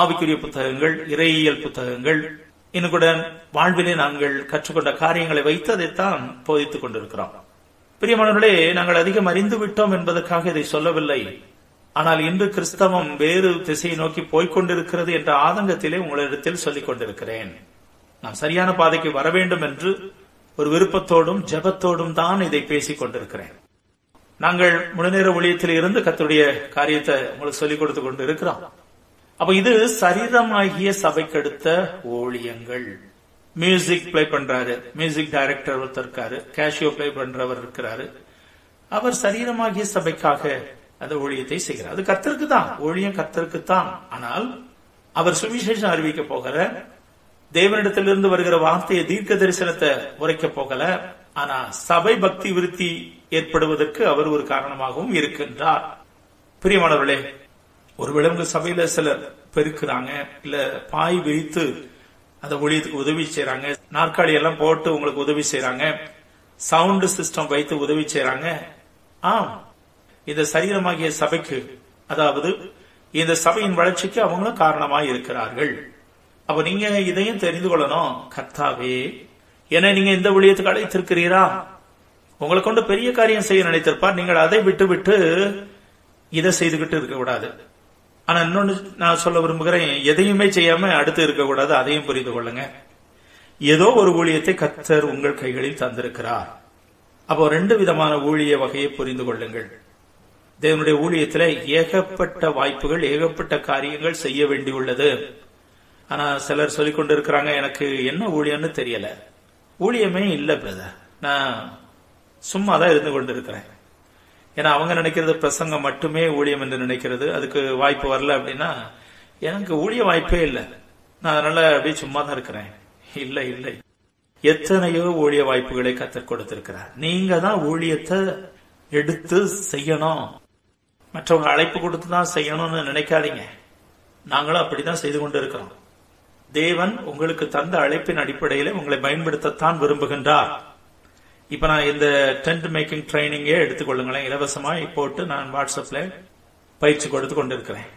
ஆவிக்குரிய புத்தகங்கள், இறையியல் புத்தகங்கள், இன்னும் கூட வாழ்விலே நாங்கள் கற்றுக்கொண்ட காரியங்களை வைத்து அதைத்தான் போதித்துக் கொண்டிருக்கிறோம். பிரியமானவர்களே, நாங்கள் அதிகம் அறிந்து விட்டோம் என்பதற்காக இதை சொல்லவில்லை. ஆனால் இன்று கிறிஸ்தவம் வேறு திசையை நோக்கி போய்கொண்டிருக்கிறது என்ற ஆதங்கத்திலே உங்களிடத்தில் சொல்லிக் கொண்டிருக்கிறேன். நாம் சரியான பாதைக்கு வர வேண்டும் என்று ஒரு விருப்பத்தோடும் ஜெபத்தோடும் தான் இதை பேசிக் கொண்டிருக்கிறேன். நாங்கள் முழுநேர ஊழியத்தில் இருந்து கர்த்தருடைய காரியத்தை உங்களுக்கு சொல்லிக் கொடுத்து கொண்டு இருக்கிறோம். அப்ப இது சரீரமாகிய சபைக்கடுத்த ஊழியங்கள். மியூசிக் பிளே பண்றாரு, மியூசிக் டைரக்டர் ஒருத்தர் இருக்காரு, கேஷியோ பிளே பண்றவர் இருக்கிறாரு. அவர் சரீரமாகிய சபைக்காக அந்த ஊழியத்தை செய்கிறார். அது கர்த்தருக்கு தான், ஊழியம் கர்த்தருக்கு தான். ஆனால் அவர் சுவிசேஷம் அறிவிக்க போகிற, தேவனிடத்திலிருந்து வருகிற வார்த்தையை, தீர்க்க தரிசனத்தை உரைக்க போகல, ஆனா சபை பக்தி விருத்தி ஏற்படுவதற்கு அவர் ஒரு காரணமாகவும் இருக்கின்றார். பிரியமானவர்களே, ஒருவேளை உங்க சபையில சிலர் பெருக்குறாங்க, இல்ல பாய் விரித்து அந்த ஊழியத்துக்கு உதவி செய்யறாங்க, நாற்காலி எல்லாம் போட்டு உங்களுக்கு உதவி செய்யறாங்க, சவுண்ட் சிஸ்டம் வைத்து உதவி செய்யறாங்க. ஆம், இந்த சரீரமாகிய சபைக்கு, அதாவது இந்த சபையின் வளர்ச்சிக்கு அவங்களும் காரணமாய் இருக்கிறார்கள். அப்ப நீங்க இதையும் தெரிந்து கொள்ளணும். கர்த்தாவே, ஏன்னா நீங்க இந்த ஊழியத்துக்கு அழைத்திருக்கிறீரா, உங்களை கொண்டு பெரிய காரியம் செய்ய நினைத்திருப்பார். நீங்கள் அதை விட்டுவிட்டு இதை செய்துகிட்டு இருக்கக்கூடாது. ஆனா இன்னொன்னு நான் சொல்ல விரும்புகிறேன், எதையுமே செய்யாம அடுத்து இருக்கக்கூடாது. அதையும் புரிந்து கொள்ளுங்க. ஏதோ ஒரு ஊழியத்தை கர்த்தர் உங்கள் கைகளில் தந்திருக்கிறார். அப்போ ரெண்டு விதமான ஊழிய வகையை புரிந்து கொள்ளுங்கள். தேவனுடைய ஊழியத்துல ஏகப்பட்ட வாய்ப்புகள், ஏகப்பட்ட காரியங்கள் செய்ய வேண்டியுள்ளது. ஆனா சிலர் சொல்லிக் கொண்டு இருக்கிறாங்க, எனக்கு என்ன ஊழியம்னு தெரியல, ஊழியமே இல்லை பிரதர், நான் சும்மா தான் இருந்து கொண்டு இருக்கிறேன். ஏன்னா அவங்க நினைக்கிறது பிரசங்கம் மட்டுமே ஊழியம் என்று நினைக்கிறது. அதுக்கு வாய்ப்பு வரல அப்படின்னா எனக்கு ஊழிய வாய்ப்பே இல்லை, நான் அதனால அப்படியே சும்மா தான் இருக்கிறேன். இல்லை இல்லை, எத்தனையோ ஊழிய வாய்ப்புகளை கர்த்தர் கொடுத்திருக்கிறார். நீங்க தான் ஊழியத்தை எடுத்து செய்யணும், மற்றவங்க அழைப்பு கொடுத்து தான் செய்யணும்னு நினைக்காதீங்க. நாங்களும் அப்படிதான் செய்து கொண்டு இருக்கிறோம். தேவன் உங்களுக்கு தந்த அழைப்பின் அடிப்படையில் உங்களை பயன்படுத்தத்தான் விரும்புகின்றார். இப்ப நான் இந்த டென்ட் மேக்கிங் ட்ரைனிங்கே எடுத்துக்கொள்ளுங்களேன், இலவசமா போட்டு நான் வாட்ஸ்அப்ல பயிற்சி கொடுத்து கொண்டிருக்கிறேன்.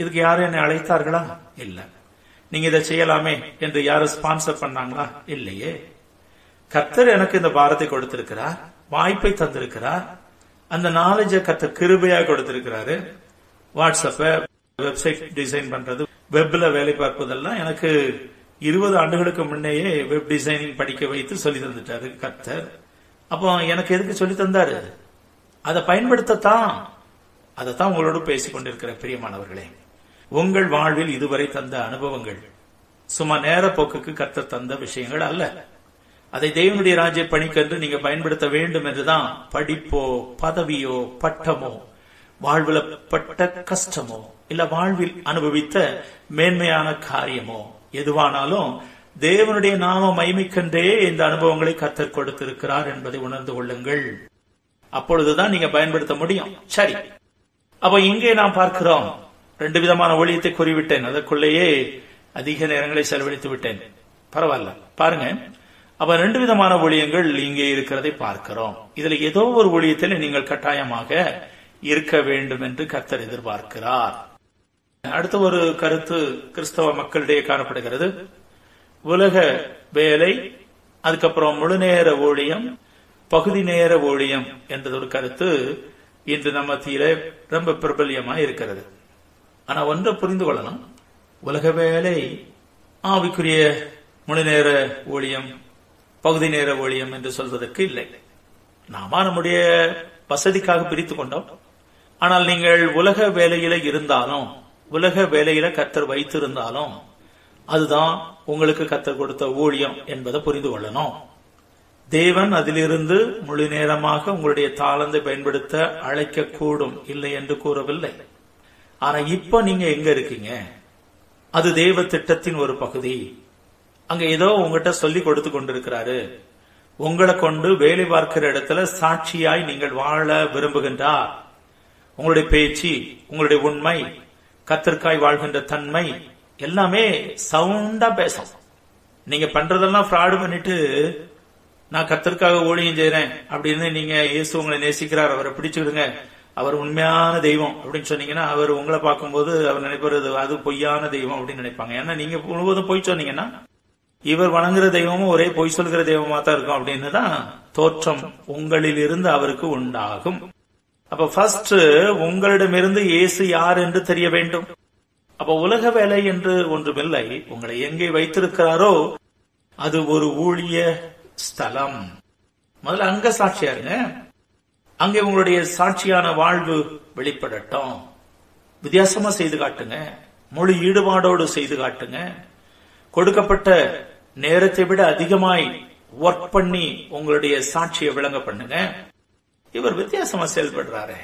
இதுக்கு யாரும் என்னை அழைத்தார்களா? இல்ல. நீங்க இதை செய்யலாமே என்று யாரும் ஸ்பான்சர் பண்ணாங்களா? இல்லையே. கர்த்தர் எனக்கு இந்த பாரத்தை கொடுத்திருக்கிறார், வாய்ப்பை தந்திருக்கிறார், அந்த நாலேஜ கர்த்தர் கிருபையா கொடுத்திருக்கிறாரு. வாட்ஸ்அப், வெப்சைட் டிசைன் பண்றது, வெப்ல வேலை பார்ப்பதெல்லாம் எனக்கு 20 ஆண்டுகளுக்கு முன்னேயே வெப் டிசைனிங் படிக்க வைத்து சொல்லி தந்துட்டாரு கர்த்தர். அப்போ எனக்கு எதுக்கு சொல்லி தந்தாரு? அதை பயன்படுத்தத்தான். அதைத்தான் உங்களோட பேசிக் கொண்டிருக்கிற பிரியமானவர்களே, உங்கள் வாழ்வில் இதுவரை தந்த அனுபவங்கள் சும்மா நேர போக்குக்கு கர்த்தர் தந்த விஷயங்கள் அல்ல. அதை தேவனுடைய ராஜ்ய பணிக்கென்று நீங்க பயன்படுத்த வேண்டும் என்றுதான் படிப்போ, பதவியோ, பட்டமோ, வாழ்வில் பட்ட கஷ்டமோ, இல்ல வாழ்வில் அனுபவித்த மேன்மையான காரியமோ, எதுவானாலும் தேவனுடைய நாம மகிமைக்கென்றே இந்த அனுபவங்களை கர்த்தர் கொடுத்திருக்கிறார் என்பதை உணர்ந்து கொள்ளுங்கள். அப்பொழுதுதான் நீங்க பயன்படுத்த முடியும். சரி, அப்ப இங்கே நாம் பார்க்கிறோம், ரெண்டு விதமான ஊழியத்தை கூறிவிட்டேன், அதற்குள்ளேயே அதிக நேரங்களை செலவழித்து விட்டேன். பரவாயில்ல, பாருங்க. அப்ப ரெண்டு விதமான ஊழியங்கள் இங்கே இருக்கிறதை பார்க்கிறோம். இதுல ஏதோ ஒரு ஊழியத்தில் நீங்கள் கட்டாயமாக இருக்க வேண்டும் என்று கர்த்தர் எதிர்பார்க்கிறார். அடுத்த ஒரு கருத்து கிறிஸ்தவ மக்களிடையே காணப்படுகிறது. உலக வேலை, அதுக்கப்புறம் முழு நேர ஊழியம், பகுதி நேர ஊழியம் என்றது ஒரு கருத்து இன்று நம்ம தீர ரொம்ப பிரபல்யமா இருக்கிறது. ஆனா ஒன்றை புரிந்து கொள்ளணும், உலக வேலை, ஆவிக்குரிய முழு நேர ஊழியம், பகுதி நேர ஊழியம் என்று சொல்வதற்கு இல்லை. நாம நம்முடைய வசதிக்காக பிரித்து கொண்டோம். ஆனால் நீங்கள் உலக வேலையில இருந்தாலும், உலக வேலையில கர்த்தர் வைத்திருந்தாலும் அதுதான் உங்களுக்கு கர்த்தர் கொடுத்த ஊழியம் என்பதை புரிந்து கொள்ளணும். தேவன் அதிலிருந்து முழு நேரமாக உங்களுடைய தாளந்தை பயன்படுத்த அழைக்க கூடும், இல்லை என்று கூறவில்லை. ஆனா இப்ப நீங்க எங்க இருக்கீங்க, அது தேவ திட்டத்தின் ஒரு பகுதி. அங்க ஏதோ உங்ககிட்ட சொல்லி கொடுத்து கொண்டிருக்கிறாரு, உங்களை கொண்டு வேலை பார்க்கிற இடத்துல சாட்சியாய் நீங்கள் வாழ விரும்புகின்றார். உங்களுடைய பேச்சு, உங்களுடைய உண்மை, கர்த்தருக்காய் வாழ்கின்ற தன்மை எல்லாமே சவுண்டா பேசும். நீங்க பண்றதெல்லாம் ஃப்ராடு பண்ணிட்டு நான் கர்த்தருக்காக ஊழியம் செய்யறேன் அப்படின்னு நீங்க இயேசு உங்களை நேசிக்கிறார், அவரை பிடிச்சுக்கிடுங்க, அவர் உண்மையான தெய்வம் அப்படின்னு சொன்னீங்கன்னா அவர் உங்களை பார்க்கும்போது அவர் நினைப்பது அது பொய்யான தெய்வம் அப்படின்னு நினைப்பாங்க. ஏன்னா நீங்க முழுவதும் பொய் சொன்னீங்கன்னா இவர் வணங்குற தெய்வமும் ஒரே பொய் சொல்கிற தெய்வமா தான் இருக்கும் அப்படின்னு தான் தோற்றம் உங்களில் இருந்து அவருக்கு உண்டாகும். அப்ப ஃபர்ஸ்ட் உங்களிடமிருந்து இயேசு யார் என்று தெரிய வேண்டும். அப்ப உலக வேலை என்று ஒன்றுமில்லை. உங்களை எங்கே வைத்திருக்கிறாரோ அது ஒரு ஊழிய ஸ்தலம். முதல்ல அங்க சாட்சியா இருங்க, அங்கே உங்களுடைய சாட்சியான வாழ்வு வெளிப்படட்டும். வித்தியாசமா செய்து காட்டுங்க, முழு ஈடுபாடோடு செய்து காட்டுங்க. கொடுக்கப்பட்ட நேரத்தை விட அதிகமாய் ஒர்க் பண்ணி உங்களுடைய சாட்சியை விளங்க பண்ணுங்க. இவர் வித்தியாசமா செயல்படுறாரு,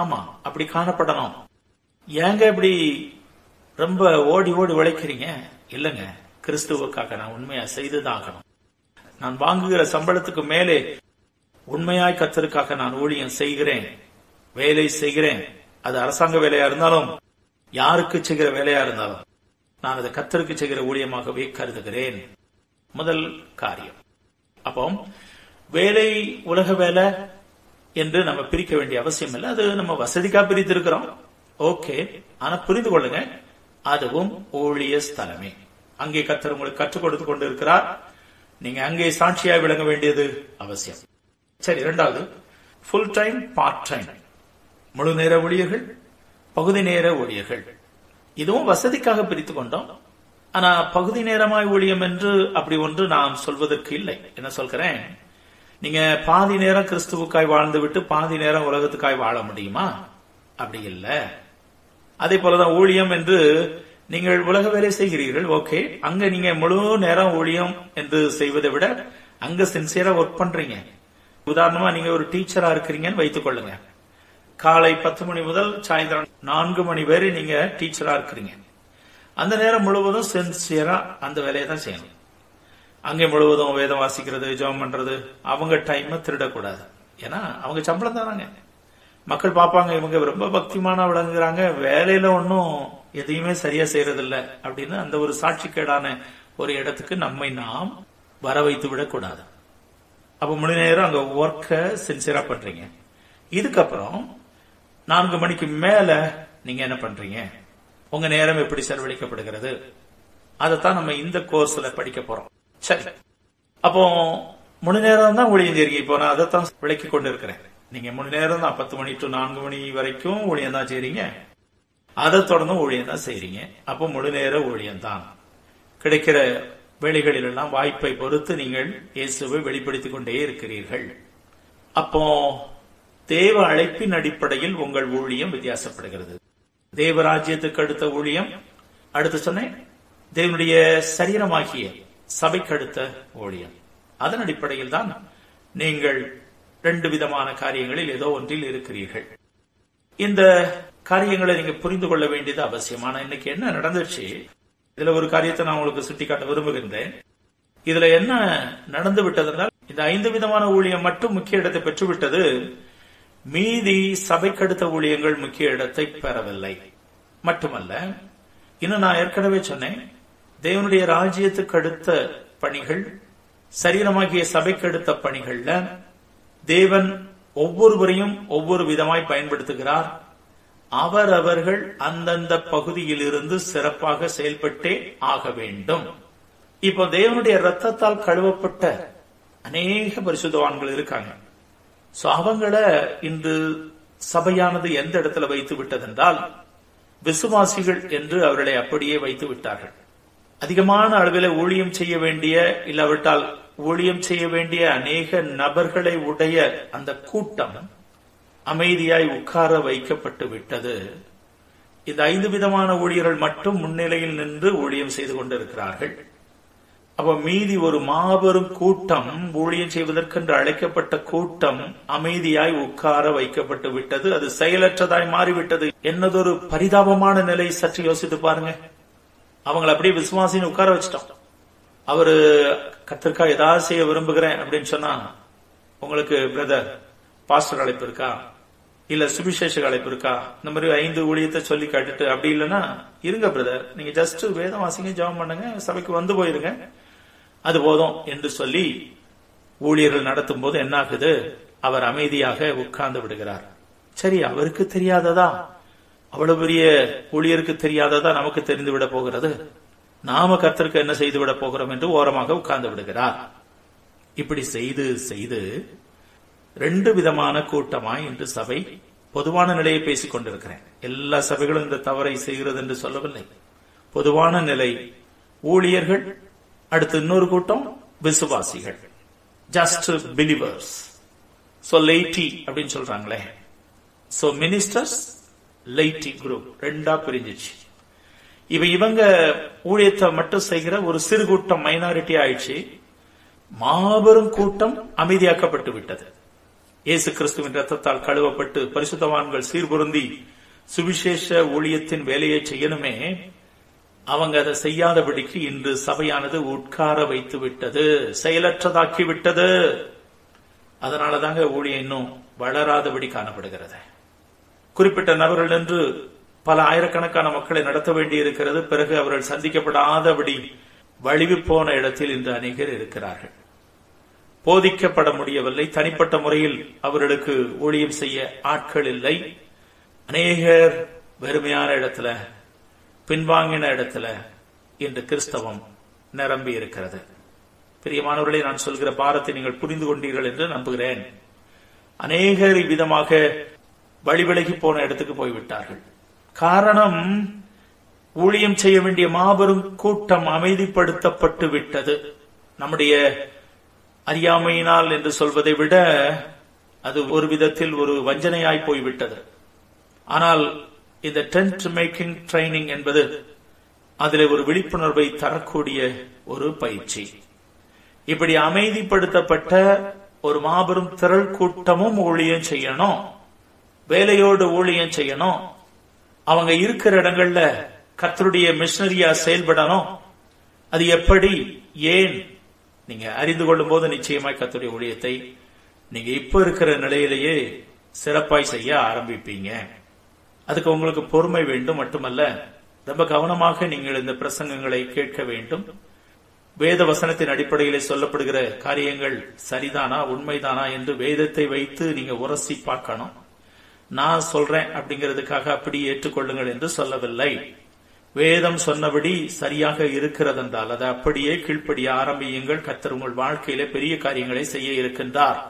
ஆமா அப்படி காணப்படணும். ஏங்க இப்படி ரொம்ப ஓடி ஓடி உழைக்கிறீங்க? இல்லைங்க, கிறிஸ்துவுக்காக நான் உண்மையா செய்துதான் ஆகணும். நான் வாங்குகிற சம்பளத்துக்கு மேலே உண்மையாய் கர்த்தருக்காக நான் ஊழியம் செய்கிறேன், வேலை செய்கிறேன். அது அரசாங்க வேலையா இருந்தாலும் யாருக்கு செய்கிற வேலையா இருந்தாலும் நான் அதை கர்த்தருக்கு செய்கிற ஊழியமாகவே கருதுகிறேன். முதல் காரியம். அப்போ வேலை உலக வேலை என்று நம்ம பிரிக்க வேண்டிய அவசியம் இல்லை. அது நம்ம வசதிக்காக பிரித்து இருக்கிறோம், ஓகே. ஆனா புரிந்து கொள்ளுங்க, அதுவும் ஊழிய ஸ்தலமே. அங்கே கர்த்தர் உங்களுக்கு கற்றுக் கொடுத்து கொண்டு இருக்கிறார். நீங்க அங்கே சாட்சியாய் விளங்க வேண்டியது அவசியம். சரி, இரண்டாவது ஃபுல் டைம், பார்ட் டைம், முழு நேர ஊழியர்கள், பகுதி நேர ஊழியர்கள். இதுவும் வசதிக்காக பிரித்து கொண்டோம். ஆனா பகுதி நேரமாய் ஊழியம் என்று அப்படி ஒன்று நான் சொல்வதற்கு இல்லை. என்ன சொல்கிறேன், நீங்க பாதி நேரம் கிறிஸ்துவுக்காய் வாழ்ந்து விட்டு பாதி நேரம் உலகத்துக்காய் வாழ முடியுமா? அப்படி இல்லை. அதே போலதான் ஊழியம் என்று நீங்கள் உலக வேலை செய்கிறீர்கள், ஓகே. அங்க நீங்க முழு நேரம் ஊழியம் என்று செய்வதை விட அங்க சின்சியரா ஒர்க் பண்றீங்க. உதாரணமா நீங்க ஒரு டீச்சரா இருக்கிறீங்கன்னு வைத்துக் கொள்ளுங்க. காலை 10 மணி முதல் சாயந்தரம் 4 மணி வரை நீங்க டீச்சரா இருக்கிறீங்க. அந்த நேரம் முழுவதும் சின்சியரா அந்த வேலையை தான் செய்யணும். அங்கே முழுவதும் வேதம் வாசிக்கிறது, ஜெபம் பண்றது. அவங்க டைம் திருடக்கூடாது, ஏன்னா அவங்க சம்பளம் தானாங்க. மக்கள் பார்ப்பாங்க, இவங்க ரொம்ப பக்திமான விளங்குறாங்க, வேலையில ஒன்னும் எதையுமே சரியா செய்யறது இல்லை அப்படின்னு அந்த ஒரு சாட்சிக்கேடான ஒரு இடத்துக்கு நம்மை நாம் வர வைத்து விடக்கூடாது. அப்ப மணி நேரம் அங்க ஒர்க்க சின்சியரா பண்றீங்க. இதுக்கப்புறம் 4 மணிக்கு மேல நீங்க என்ன பண்றீங்க, உங்க நேரம் எப்படி செலவழிக்கப்படுகிறது, அதைத்தான் நம்ம இந்த கோர்ஸ்ல படிக்க போறோம். சரி, அப்போ மணி நேரம் தான் ஊழியம் செய்றீங்க. இப்போ நான் அதைத்தான் விளக்கி கொண்டு இருக்கிறேன். நீங்க மணி நேரம் தான், 10 மணி to 4 மணி வரைக்கும் ஊழியம் தான் செய்றீங்க, அதை தொடர்ந்து ஊழியம் தான் செய்றீங்க. அப்போ முழு நேர ஊழியம் தான். கிடைக்கிற வேலைகளில் எல்லாம் வாய்ப்பை பொறுத்து நீங்கள் இயேசுவை வெளிப்படுத்திக் கொண்டே இருக்கிறீர்கள். அப்போ தேவ அழைப்பின் அடிப்படையில் உங்கள் ஊழியம் வித்தியாசப்படுகிறது. தேவ ராஜ்யத்துக்கு அடுத்த ஊழியம், அடுத்து சொன்னேன் தேவனுடைய சரீரமாகிய சபைக்கு அடுத்த ஊழியம். அதன் அடிப்படையில் தான் நீங்கள் 2 விதமான காரியங்களில் ஏதோ ஒன்றில் இருக்கிறீர்கள். இந்த காரியங்களை நீங்க புரிந்து கொள்ள வேண்டியது அவசியம். ஆனா இன்னைக்கு என்ன நடந்துச்சு, இதுல ஒரு காரியத்தை நான் உங்களுக்கு சுட்டிக்காட்ட விரும்புகின்றேன். இதுல என்ன நடந்து விட்டதென்றால், இந்த 5 விதமான ஊழியம் மட்டும் முக்கிய இடத்தை பெற்றுவிட்டது. மீதி சபைக்கடுத்த ஊழியங்கள் முக்கிய இடத்தை பெறவில்லை. மட்டுமல்ல, இன்னும் நான் ஏற்கனவே சொன்னேன், தேவனுடைய ராஜ்யத்துக்கு அடுத்த பணிகள், சரீரமாகிய சபைக்கடுத்த பணிகள்ல தேவன் ஒவ்வொருவரையும் ஒவ்வொரு விதமாய் பயன்படுத்துகிறார். அவரவர்கள் அந்தந்த பகுதியில் இருந்து சிறப்பாக செயல்பட்டே ஆக வேண்டும். இப்போ தேவனுடைய ரத்தத்தால் கழுவப்பட்ட அநேக பரிசுத்தவான்கள் இருக்காங்க. சோ அவங்கள இன்று சபையானது எந்த இடத்துல வைத்து விட்டதென்றால், விசுவாசிகள் என்று அவர்களை அப்படியே வைத்து விட்டார்கள். அதிகமான அளவில் ஊழியம் செய்ய வேண்டிய, இல்லாவிட்டால் ஊழியம் செய்ய வேண்டிய அநேக நபர்களை உடைய அந்த கூட்டம் அமைதியாய் உட்கார வைக்கப்பட்டு விட்டது. இந்த 5 விதமான ஊழியர்கள் மட்டும் முன்னிலையில் நின்று ஊழியம் செய்து கொண்டிருக்கிறார்கள். அப்ப மீதி ஒரு மாபெரும் கூட்டம், ஊழியம் செய்வதற்கென்று அழைக்கப்பட்ட கூட்டம், அமைதியாய் உட்கார வைக்கப்பட்டு விட்டது. அது செயலற்றதாய் மாறிவிட்டது. என்னதொரு பரிதாபமான நிலை, சற்று யோசித்து பாருங்க. அவங்களை அப்படியே விசுவாசின்னு உட்கார வச்சுட்டோம். அவரு கத்திற்கா ஏதாவது செய்ய விரும்புகிறேன் அப்படின்னு சொன்னா, உங்களுக்கு பிரதர் பாஸ்டர் அழைப்பு இருக்கா, இல்ல சுவிசேஷ அழைப்பு இருக்கா, இந்த மாதிரி 5 ஊழியத்தை சொல்லி காட்டுட்டு, அப்படி இல்லைன்னா இருங்க பிரதர், நீங்க ஜஸ்ட் வேதம் வாசிங்க, ஜெபம் பண்ணுங்க, சபைக்கு வந்து போயிருங்க, அது போதும் என்று சொல்லி ஊழியர்கள் நடத்தும் போது என்ன ஆகுது, அவர் அமைதியாக உட்கார்ந்து விடுகிறார். சரி, அவருக்கு தெரியாததா, அவ்வளவு பெரிய ஊழியருக்கு தெரியாததா நமக்கு தெரிந்து விட போகிறது, நாம கர்த்தருக்கு என்ன செய்து விட போகிறோம் என்று ஓரமாக உட்கார்ந்து விடுகிறார். இப்படி செய்து செய்து 2 விதமான கூட்டமாய் இன்று சபை, பொதுவான நிலையை பேசிக் கொண்டிருக்கிறேன். எல்லா சபைகளும் இந்த தவறை செய்கிறது என்று சொல்லவில்லை. பொதுவான நிலை ஊழியர்கள், அடுத்து இன்னொரு கூட்டம் விசுவாசிகள், ஜஸ்ட் பிலிவர்ஸ், சோ லேட்டி அப்படின்னு சொல்றாங்களே, சோ மினிஸ்டர்ஸ், லேட்டி குரூப் ரெண்டா பிரிஞ்சிச்சு. இவங்க ஊழியத்தை மட்டும் செய்கிற ஒரு சிறு கூட்டம் மைனாரிட்டி ஆயிடுச்சு. மாபெரும் கூட்டம் அமைதியாக்கப்பட்டு விட்டது. இயேசு கிறிஸ்துவின் ரத்தத்தால் கழுவப்பட்டு பரிசுத்தவான்கள் சீர்பொருந்தி சுவிசேஷ ஊழியத்தின் வேலையை செய்யணுமே, அவங்க அதை செய்யாதபடிக்கு இன்று சபையானது உட்கார வைத்து விட்டது, செயலற்றதாக்கி விட்டது. அதனாலதாங்க ஊழியம் இன்னும் வளராதபடி காணப்படுகிறது. குறிப்பிட்ட நபர்கள் என்று பல ஆயிரக்கணக்கான மக்களை நடத்த வேண்டி இருக்கிறது. பிறகு அவர்கள் சந்திக்கப்படாதபடி வலிவு போன இடத்தில் இன்று அநேகர் இருக்கிறார்கள். போதிக்கப்பட முடியவில்லை, தனிப்பட்ட முறையில் அவர்களுக்கு ஊழியம் செய்ய ஆட்கள் இல்லை. அநேகர் வெறுமையான இடத்துல, பின்வாங்கின இடத்துல இன்று கிறிஸ்தவம் நிரம்பி இருக்கிறது. பிரியமானவர்களே, நான் சொல்கிற பாரத்தை நீங்கள் புரிந்து கொண்டீர்கள் என்று நம்புகிறேன். அநேகர் இவ்விதமாக வழிவிலகி போன இடத்துக்கு போய்விட்டார்கள். காரணம், ஊழியம் செய்ய வேண்டிய மாபெரும் கூட்டம் அமைதிப்படுத்தப்பட்டு விட்டது. நம்முடைய அறியாமையினால் என்று சொல்வதை விட அது ஒரு விதத்தில் ஒரு வஞ்சனையாய் போய்விட்டது. ஆனால் இந்த டென்ட் மேக்கிங் ட்ரைனிங் என்பது அதில் ஒரு விழிப்புணர்வை தரக்கூடிய ஒரு பயிற்சி. இப்படி அமைதிப்படுத்தப்பட்ட ஒரு மாபெரும் திரள் கூட்டமும் ஊழியம் செய்யணும், வேலையோடு ஊழியம் செய்யணும். அவங்க இருக்கிற இடங்கள்ல கர்த்தருடைய மிஷனரியா செயல்படணும். அது எப்படி, ஏன் நீங்க அறிந்து கொள்ளும் போது நிச்சயமாய் கர்த்தருடைய ஊழியத்தை நீங்க இப்ப இருக்கிற நிலையிலேயே சிறப்பாய் செய்ய ஆரம்பிப்பீங்க. அதுக்கு உங்களுக்கு பொறுமை வேண்டும். மட்டுமல்ல, ரொம்ப கவனமாக நீங்கள் இந்த பிரசங்கங்களை கேட்க வேண்டும். வேத வசனத்தின் அடிப்படையிலே சொல்லப்படுகிற காரியங்கள் சரிதானா, உண்மைதானா என்று வேதத்தை வைத்து நீங்க உரசி பார்க்கணும். நான் சொல்றேன் அப்படிங்கிறதுக்காக அப்படி ஏற்றுக்கொள்ளுங்கள் என்று சொல்லவில்லை. வேதம் சொன்னபடி சரியாக இருக்கிறது என்றால் அதை அப்படியே கீழ்ப்படிய ஆரம்பியுங்கள். கர்த்தர் உங்கள் வாழ்க்கையிலே பெரிய காரியங்களை செய்ய இருக்கின்றார்.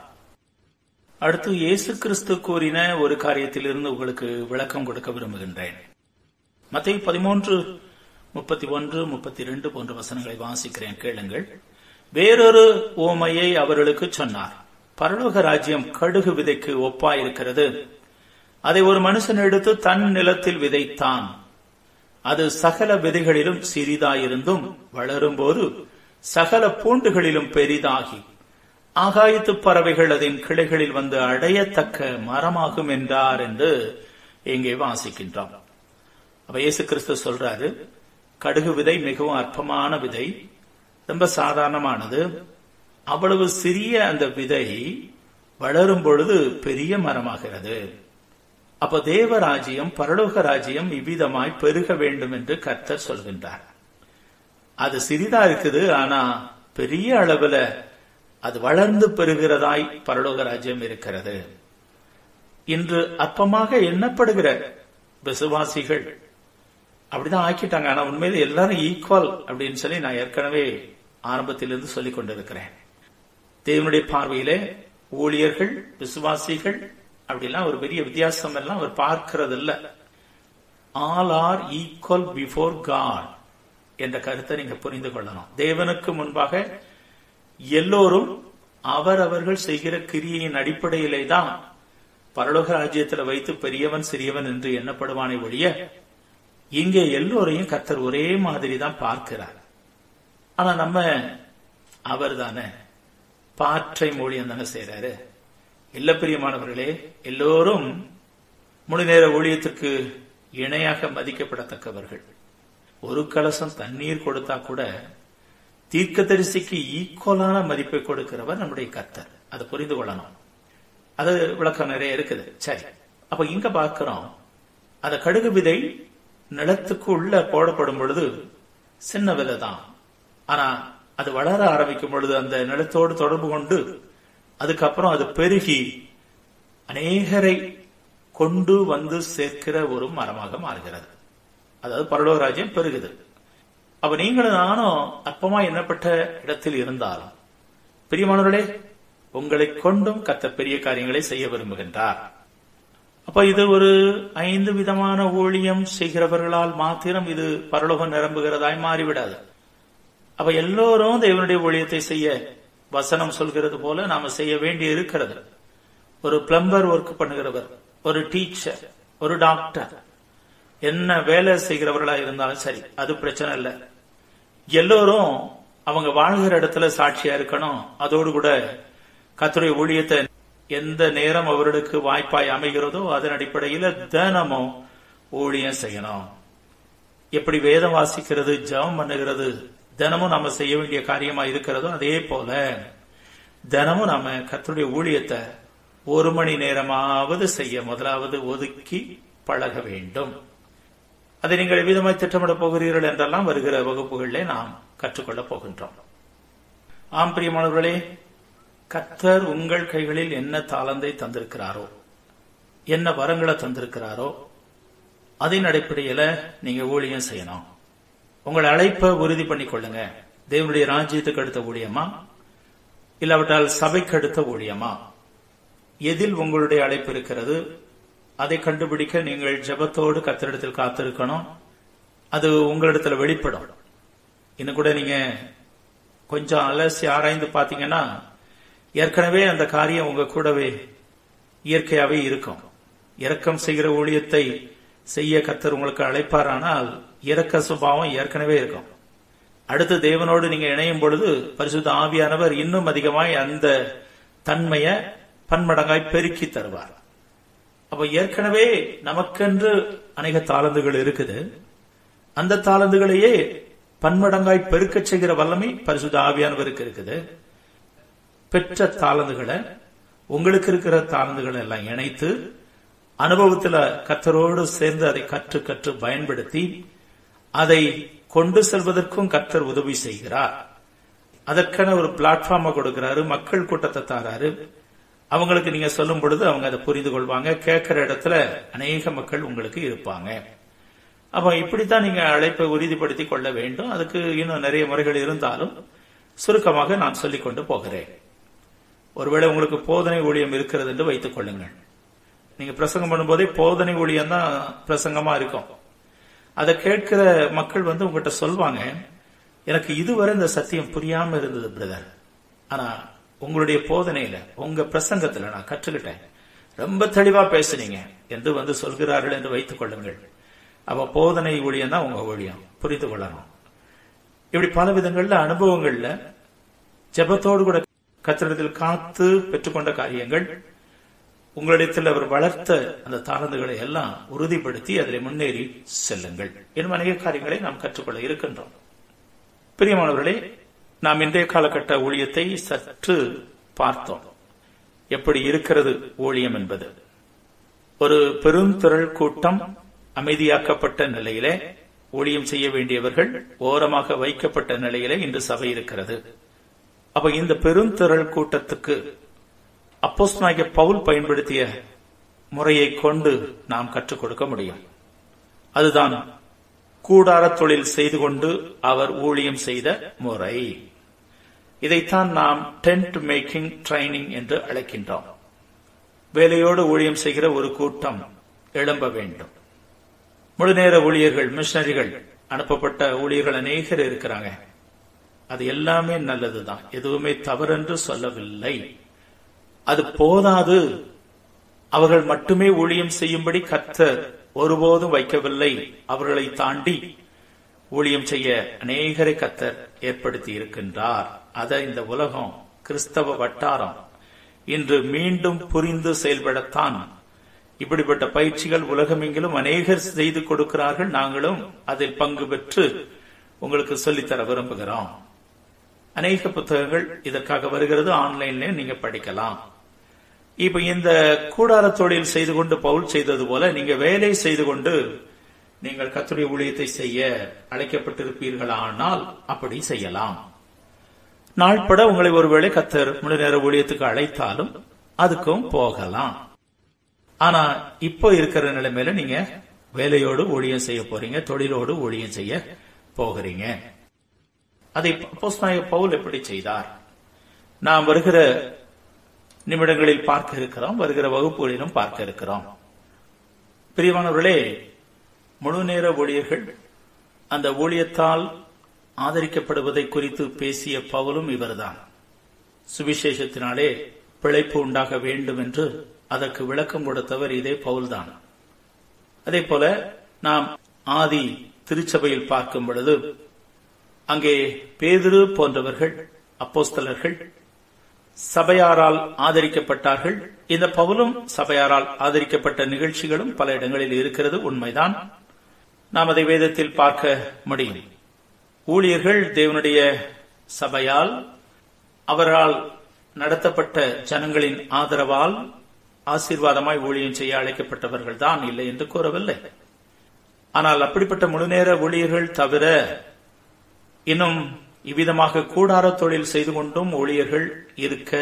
அடுத்து, இயேசு கிறிஸ்து கூறின ஒரு காரியத்திலிருந்து உங்களுக்கு விளக்கம் கொடுக்க விரும்புகின்றேன். மத்தேயு 13:31, 32 போன்ற வசனங்களை வாசிக்கிறேன், கேளுங்கள். வேறொரு ஓமையை அவர்களுக்கு சொன்னார். பரலோக ராஜ்யம் கடுகு விதைக்கு ஒப்பாயிருக்கிறது. அதை ஒரு மனுஷன் எடுத்து தன் நிலத்தில் விதைத்தான். அது சகல விதைகளிலும் சிறிதாயிருந்தும் வளரும்போது சகல பூண்டுகளிலும் பெரிதாகி ஆகாயத்து பறவைகள் அதன் கிளைகளில் வந்து அடையத்தக்க மரமாகும் என்றார் என்று இங்கே வாசிக்கின்றோம். அப்ப இயேசு கிறிஸ்து சொல்றாரு, கடுகு விதை மிகவும் அற்பமான விதை, ரொம்ப சாதாரணமானது. அவ்வளவு சிறிய அந்த விதை வளரும் பொழுது பெரிய மரமாகிறது. அப்ப தேவராஜ்யம், பரலோக ராஜ்யம் இவ்விதமாய் பெருக வேண்டும் என்று கர்த்தர் சொல்கின்றார். அது சிறிதா இருக்குது, ஆனா பெரிய அளவுல அது வளர்ந்து பெறுகிறதாய் பரலோக ராஜ்யம் இருக்கிறது. இன்று அற்பமாக எண்ணப்படுகிற விசுவாசிகள் அப்படிதான் ஆக்கிட்டாங்க. ஆனா உண்மையில எல்லாரும் ஈக்குவல் அப்படின்னு சொல்லி நான் ஏற்கனவே ஆரம்பத்திலிருந்து சொல்லிக் கொண்டிருக்கிறேன். தேவனுடைய பார்வையிலே ஊழியர்கள், விசுவாசிகள் அப்படிலாம் ஒரு பெரிய வித்தியாசம் எல்லாம் அவர் பார்க்கிறது இல்ல. All are equal before God என்ற கருத்தை நீங்க புரிந்து கொள்ளணும். தேவனுக்கு முன்பாக எல்லோரும் அவரவர்கள் செய்கிற கிரியையின் அடிப்படையிலே தான் பரலோக ராஜ்யத்தில் வைத்து பெரியவன் சிறியவன் என்று எண்ணப்படுவானே ஒழிய, இங்கே எல்லோரையும் கர்த்தர் ஒரே மாதிரி தான் பார்க்கிறார். ஆனா நம்ம அவர் தானே பாற்றை மூலியம் தானே செய்யறாரு. இல்ல பிரியமானவர்களே, எல்லோரும் முழு நேர ஊழியத்திற்கு இணையாக மதிக்கப்படத்தக்கவர்கள். ஒரு கலசம் தண்ணீர் கொடுத்தா கூட தீர்க்கதரிசிக்கு ஈக்குவலான மதிப்பை கொடுக்கிறவர் நம்முடைய கர்த்தர். அதை புரிந்து கொள்ளணும். அது விளக்கம் நிறைய இருக்குது. சரி, அப்ப இங்க பார்க்கிறோம், அந்த கடுகு விதை நிலத்துக்கு உள்ள போடப்படும் பொழுது சின்ன விதை தான். ஆனா அது வளர ஆரம்பிக்கும் பொழுது அந்த நிலத்தோடு தொடர்பு கொண்டு அதுக்கப்புறம் அது பெருகி அநேகரை கொண்டு வந்து சேர்க்கிற ஒரு மரமாக மாறுகிறது. அதாவது பரலோக ராஜ்யம் பெருகுது. அப்ப நீங்களும் நானும் அற்பமா எண்ணப்பட்ட இடத்தில் இருந்தாலும் பிரியமானவர்களே, உங்களை கொண்டும் கர்த்தர் பெரிய காரியங்களை செய்ய விரும்புகின்றார். அப்ப இது ஒரு 5 விதமான ஊழியம் செய்கிறவர்களால் மாத்திரம் இது பரலோகம் நிரம்புகிறதாய் மாறிவிடாது. அப்ப எல்லோரும் தேவனுடைய ஊழியத்தை செய்ய வசனம் சொல்கிறது போல நாம செய்ய வேண்டி இருக்கிறது. ஒரு பிளம்பர் ஒர்க் பண்ணுகிறவர், ஒரு டீச்சர், ஒரு டாக்டர், என்ன வேலை செய்கிறவர்களா இருந்தாலும் சரி, அது பிரச்சனை இல்ல. எல்லோரும் அவங்க வாழ்கிற இடத்துல சாட்சியா இருக்கணும். அதோடு கூட கர்த்தருடைய ஊழியத்தை எந்த நேரம் அவர்களுக்கு வாய்ப்பாய் அமைகிறதோ அதன் அடிப்படையில் தினமும் ஊழியம் செய்யணும். எப்படி வேதம் வாசிக்கிறது, ஜபம் பண்ணுகிறது தினமும் நாம செய்ய வேண்டிய காரியமா இருக்கிறதோ, அதே போல தினமும் நாம கர்த்தருடைய ஊழியத்தை ஒரு மணி நேரமாவது செய்ய முதலாவது ஒதுக்கி பழக வேண்டும். அதை நீங்கள் எவ்விதமாய் திட்டமிட போகிறீர்கள் என்றெல்லாம் வருகிற வகுப்புகளிலே நாம் கற்றுக்கொள்ளப் போகின்றோம். ஆம் பிரியமானவர்களே, கர்த்தர் உங்கள் கைகளில் என்ன தாளந்தை தந்திருக்கிறாரோ, என்ன வரங்களை தந்திருக்கிறாரோ, அதன் அடிப்படையில நீங்க ஊழியம் செய்யணும். உங்கள் அழைப்பை உறுதி பண்ணிக் கொள்ளுங்க. தேவனுடைய ராஜ்யத்துக்கு அடுத்த ஊழியமா, இல்லாவிட்டால் சபைக்கு அடுத்த ஊழியமா, எதில் உங்களுடைய அழைப்பு இருக்கிறது அதை கண்டுபிடிக்க நீங்கள் ஜெபத்தோடு கர்த்தரிடத்தில் காத்திருக்கணும். அது உங்களிடத்துல வெளிப்படும். இன்னும் கூட நீங்க கொஞ்சம் அலசி ஆராய்ந்து பாத்தீங்கன்னா ஏற்கனவே அந்த காரியம் உங்க கூடவே இயற்கையாவே இருக்கும். இரக்கம் செய்கிற ஊழியத்தை செய்ய கர்த்தர் உங்களுக்கு அழைப்பாரானால் இரக்க சுபாவம் ஏற்கனவே இருக்கும். அடுத்து தேவனோடு நீங்க இணையும் பொழுது பரிசுத்த ஆவியானவர் இன்னும் அதிகமாய் அந்த தன்மையை பன்மடங்காய் பெருக்கி தருவார். அப்ப ஏற்கனவே நமக்கென்று அநேக தாளந்துகள் இருக்குது. அந்த தாளந்துகளையே பன்மடங்காய் பெருக்க செய்கிற வல்லமை பரிசுத்த ஆவியானவருக்கு இருக்குது. பெற்ற தாளந்துகளை உங்களுக்கு இருக்கிற தாளந்துகளை எல்லாம் இணைத்து அனுபவத்துல கர்த்தரோடு சேர்ந்து அதை கற்று கற்று பயன்படுத்தி அதை கொண்டு செல்வதற்கும் கர்த்தர் உதவி செய்கிறார். அதற்கான ஒரு பிளாட்ஃபார்மை கொடுக்கிறாரு, மக்கள் கூட்டத்தை தாராரு. அவங்களுக்கு நீங்க சொல்லும் பொழுது அவங்க அதை புரிந்து கொள்வாங்க. கேட்கிற இடத்துல அநேக மக்கள் உங்களுக்கு இருப்பாங்க. அப்ப இப்படித்தான் நீங்க அழைப்பை உறுதிப்படுத்திக் கொள்ள வேண்டும். அதுக்கு இன்னும் நிறைய முறைகள் இருந்தாலும் சுருக்கமாக நான் சொல்லிக்கொண்டு போகிறேன். ஒருவேளை உங்களுக்கு போதனை ஊழியம் இருக்கிறது என்று வைத்துக் கொள்ளுங்கள். நீங்க பிரசங்கம் பண்ணும்போதே போதனை ஊழியம் தான் பிரசங்கமா இருக்கும். அதை கேட்கிற மக்கள் உங்ககிட்ட சொல்வாங்க, எனக்கு இதுவரை இந்த சத்தியம் புரியாம இருந்தது பிரதர், ஆனா உங்களுடைய போதனையில உங்க பிரசங்கத்துல நான் கற்றுக்கிட்டேன், ரொம்ப தெளிவா பேசுனீங்க என்று சொல்கிறார்கள் என்று வைத்துக் கொள்ளுங்கள். அப்ப போதனை ஊழியம் தான் உங்க ஊழியம், புரிந்து கொள்ளணும். இப்படி பல விதங்கள்ல அனுபவங்கள்ல ஜெபத்தோடு கூட கர்த்தரிடத்தில் காத்து பெற்றுக்கொண்ட காரியங்கள் உங்களிடத்தில் அவர் வளர்த்த அந்த தாளந்துகளை எல்லாம் உறுதிப்படுத்தி அதில் முன்னேறி செல்லுங்கள் எனும் அநேக காரியங்களை நாம் கற்றுக்கொள்ள இருக்கின்றோம். பிரியமானவர்களே, நாம் இன்றைய காலகட்ட ஊழியத்தை சற்று பார்த்தோம். எப்படி இருக்கிறது ஊழியம் என்பது? ஒரு பெருந்திரள் கூட்டம் அமைதியாக்கப்பட்ட நிலையிலே, ஊழியம் செய்ய வேண்டியவர்கள் ஓரமாக வைக்கப்பட்ட நிலையிலே இன்று சபை இருக்கிறது. அப்ப இந்த பெருந்திரள் கூட்டத்துக்கு அப்போஸ்தலனாகிய பவுல் பயன்படுத்திய முறையை கொண்டு நாம் கற்றுக் கொடுக்க முடியும். அதுதான் கூடார தொழில் செய்து கொண்டு அவர் ஊழியம் செய்த முறை. இதைத்தான் நாம் டென்ட் மேக்கிங் ட்ரைனிங் என்று அழைக்கின்றோம். வேலையோடு ஊழியம் செய்கிற ஒரு கூட்டம் எழும்ப வேண்டும். முழு நேர ஊழியர்கள், மிஷனரிகள், அனுப்பப்பட்ட ஊழியர்கள் அநேகர் இருக்கிறாங்க. அது எல்லாமே நல்லதுதான், எதுவுமே தவறென்று சொல்லவில்லை. அது போதாது. அவர்கள் மட்டுமே ஊழியம் செய்யும்படி கர்த்தர் ஒருபோதும் வைக்கவில்லை. அவர்களை தாண்டி ஊழியம் செய்ய அநேகரை கர்த்தர் ஏற்படுத்தி இருக்கின்றார். அதை இந்த உலகம், கிறிஸ்தவ வட்டாரம் இன்று மீண்டும் புரிந்து செயல்படத்தான் இப்படிப்பட்ட பயிற்சிகள் உலகமெங்கிலும் அநேகர் செய்து கொடுக்கிறார்கள். நாங்களும் அதில் பங்கு பெற்று உங்களுக்கு சொல்லித்தர விரும்புகிறோம். அநேக புத்தகங்கள் இதற்காக வருகிறது. ஆன்லைன்ல நீங்க படிக்கலாம். இப்ப இந்த கூடார தொழில் செய்து கொண்டு பவுல் செய்தது போல நீங்க வேலை செய்து கொண்டு நீங்கள் கர்த்தருடைய ஊழியத்தை செய்ய அழைக்கப்பட்டிருப்பீர்களானால் அப்படி செய்யலாம். நாள்பட உங்களை ஒருவேளை கர்த்தர் முழு நேர ஊழியத்துக்கு அழைத்தாலும் அதுக்கும் போகலாம். ஆனா இப்போ இருக்கிற நிலைமையில நீங்க வேலையோடு ஊழியம் செய்ய போறீங்க, தொழிலோடு ஊழியம் செய்ய போகிறீங்க. அதை அப்போஸ்தலனாகிய பவுல் எப்படி செய்தார்? நாம் வருகிற நிமிடங்களில் பார்க்க இருக்கிறோம், வருகிற வகுப்புகளிலும் பார்க்க இருக்கிறோம். பிரியமானவர்களே, முழு நேர ஊழியர்கள் அந்த ஊழியத்தால் ஆதரிக்கப்படுவதை குறித்து பேசிய பவுலும் இவர்தான். சுவிசேஷத்தினாலே பிழைப்பு உண்டாக வேண்டும் என்று அதற்கு விளக்கம் கொடுத்தவர் இதே பவுல்தான். அதே போல நாம் ஆதி திருச்சபையில் பார்க்கும் பொழுது அங்கே பேதுரு போன்றவர்கள், அப்போஸ்தலர்கள் சபையாரால் ஆதரிக்கப்பட்டார்கள். இந்த பவுலும் சபையாரால் ஆதரிக்கப்பட்ட நிகழ்ச்சிகளும் பல இடங்களில் இருக்கிறது, உண்மைதான். நாம் அதை வேதத்தில் பார்க்க முடியும். ஊழியர்கள் தேவனுடைய சபையால், அவரால் நடத்தப்பட்ட ஜனங்களின் ஆதரவால் ஆசீர்வாதமாய் ஊழியம் செய்ய அழைக்கப்பட்டவர்கள் தான், இல்லை என்று கூறவில்லை. ஆனால் அப்படிப்பட்ட முழுநேர ஊழியர்கள் தவிர இன்னும் இவ்விதமாக கூடார தொழில் செய்து கொண்டும் ஊழியர்கள் இருக்க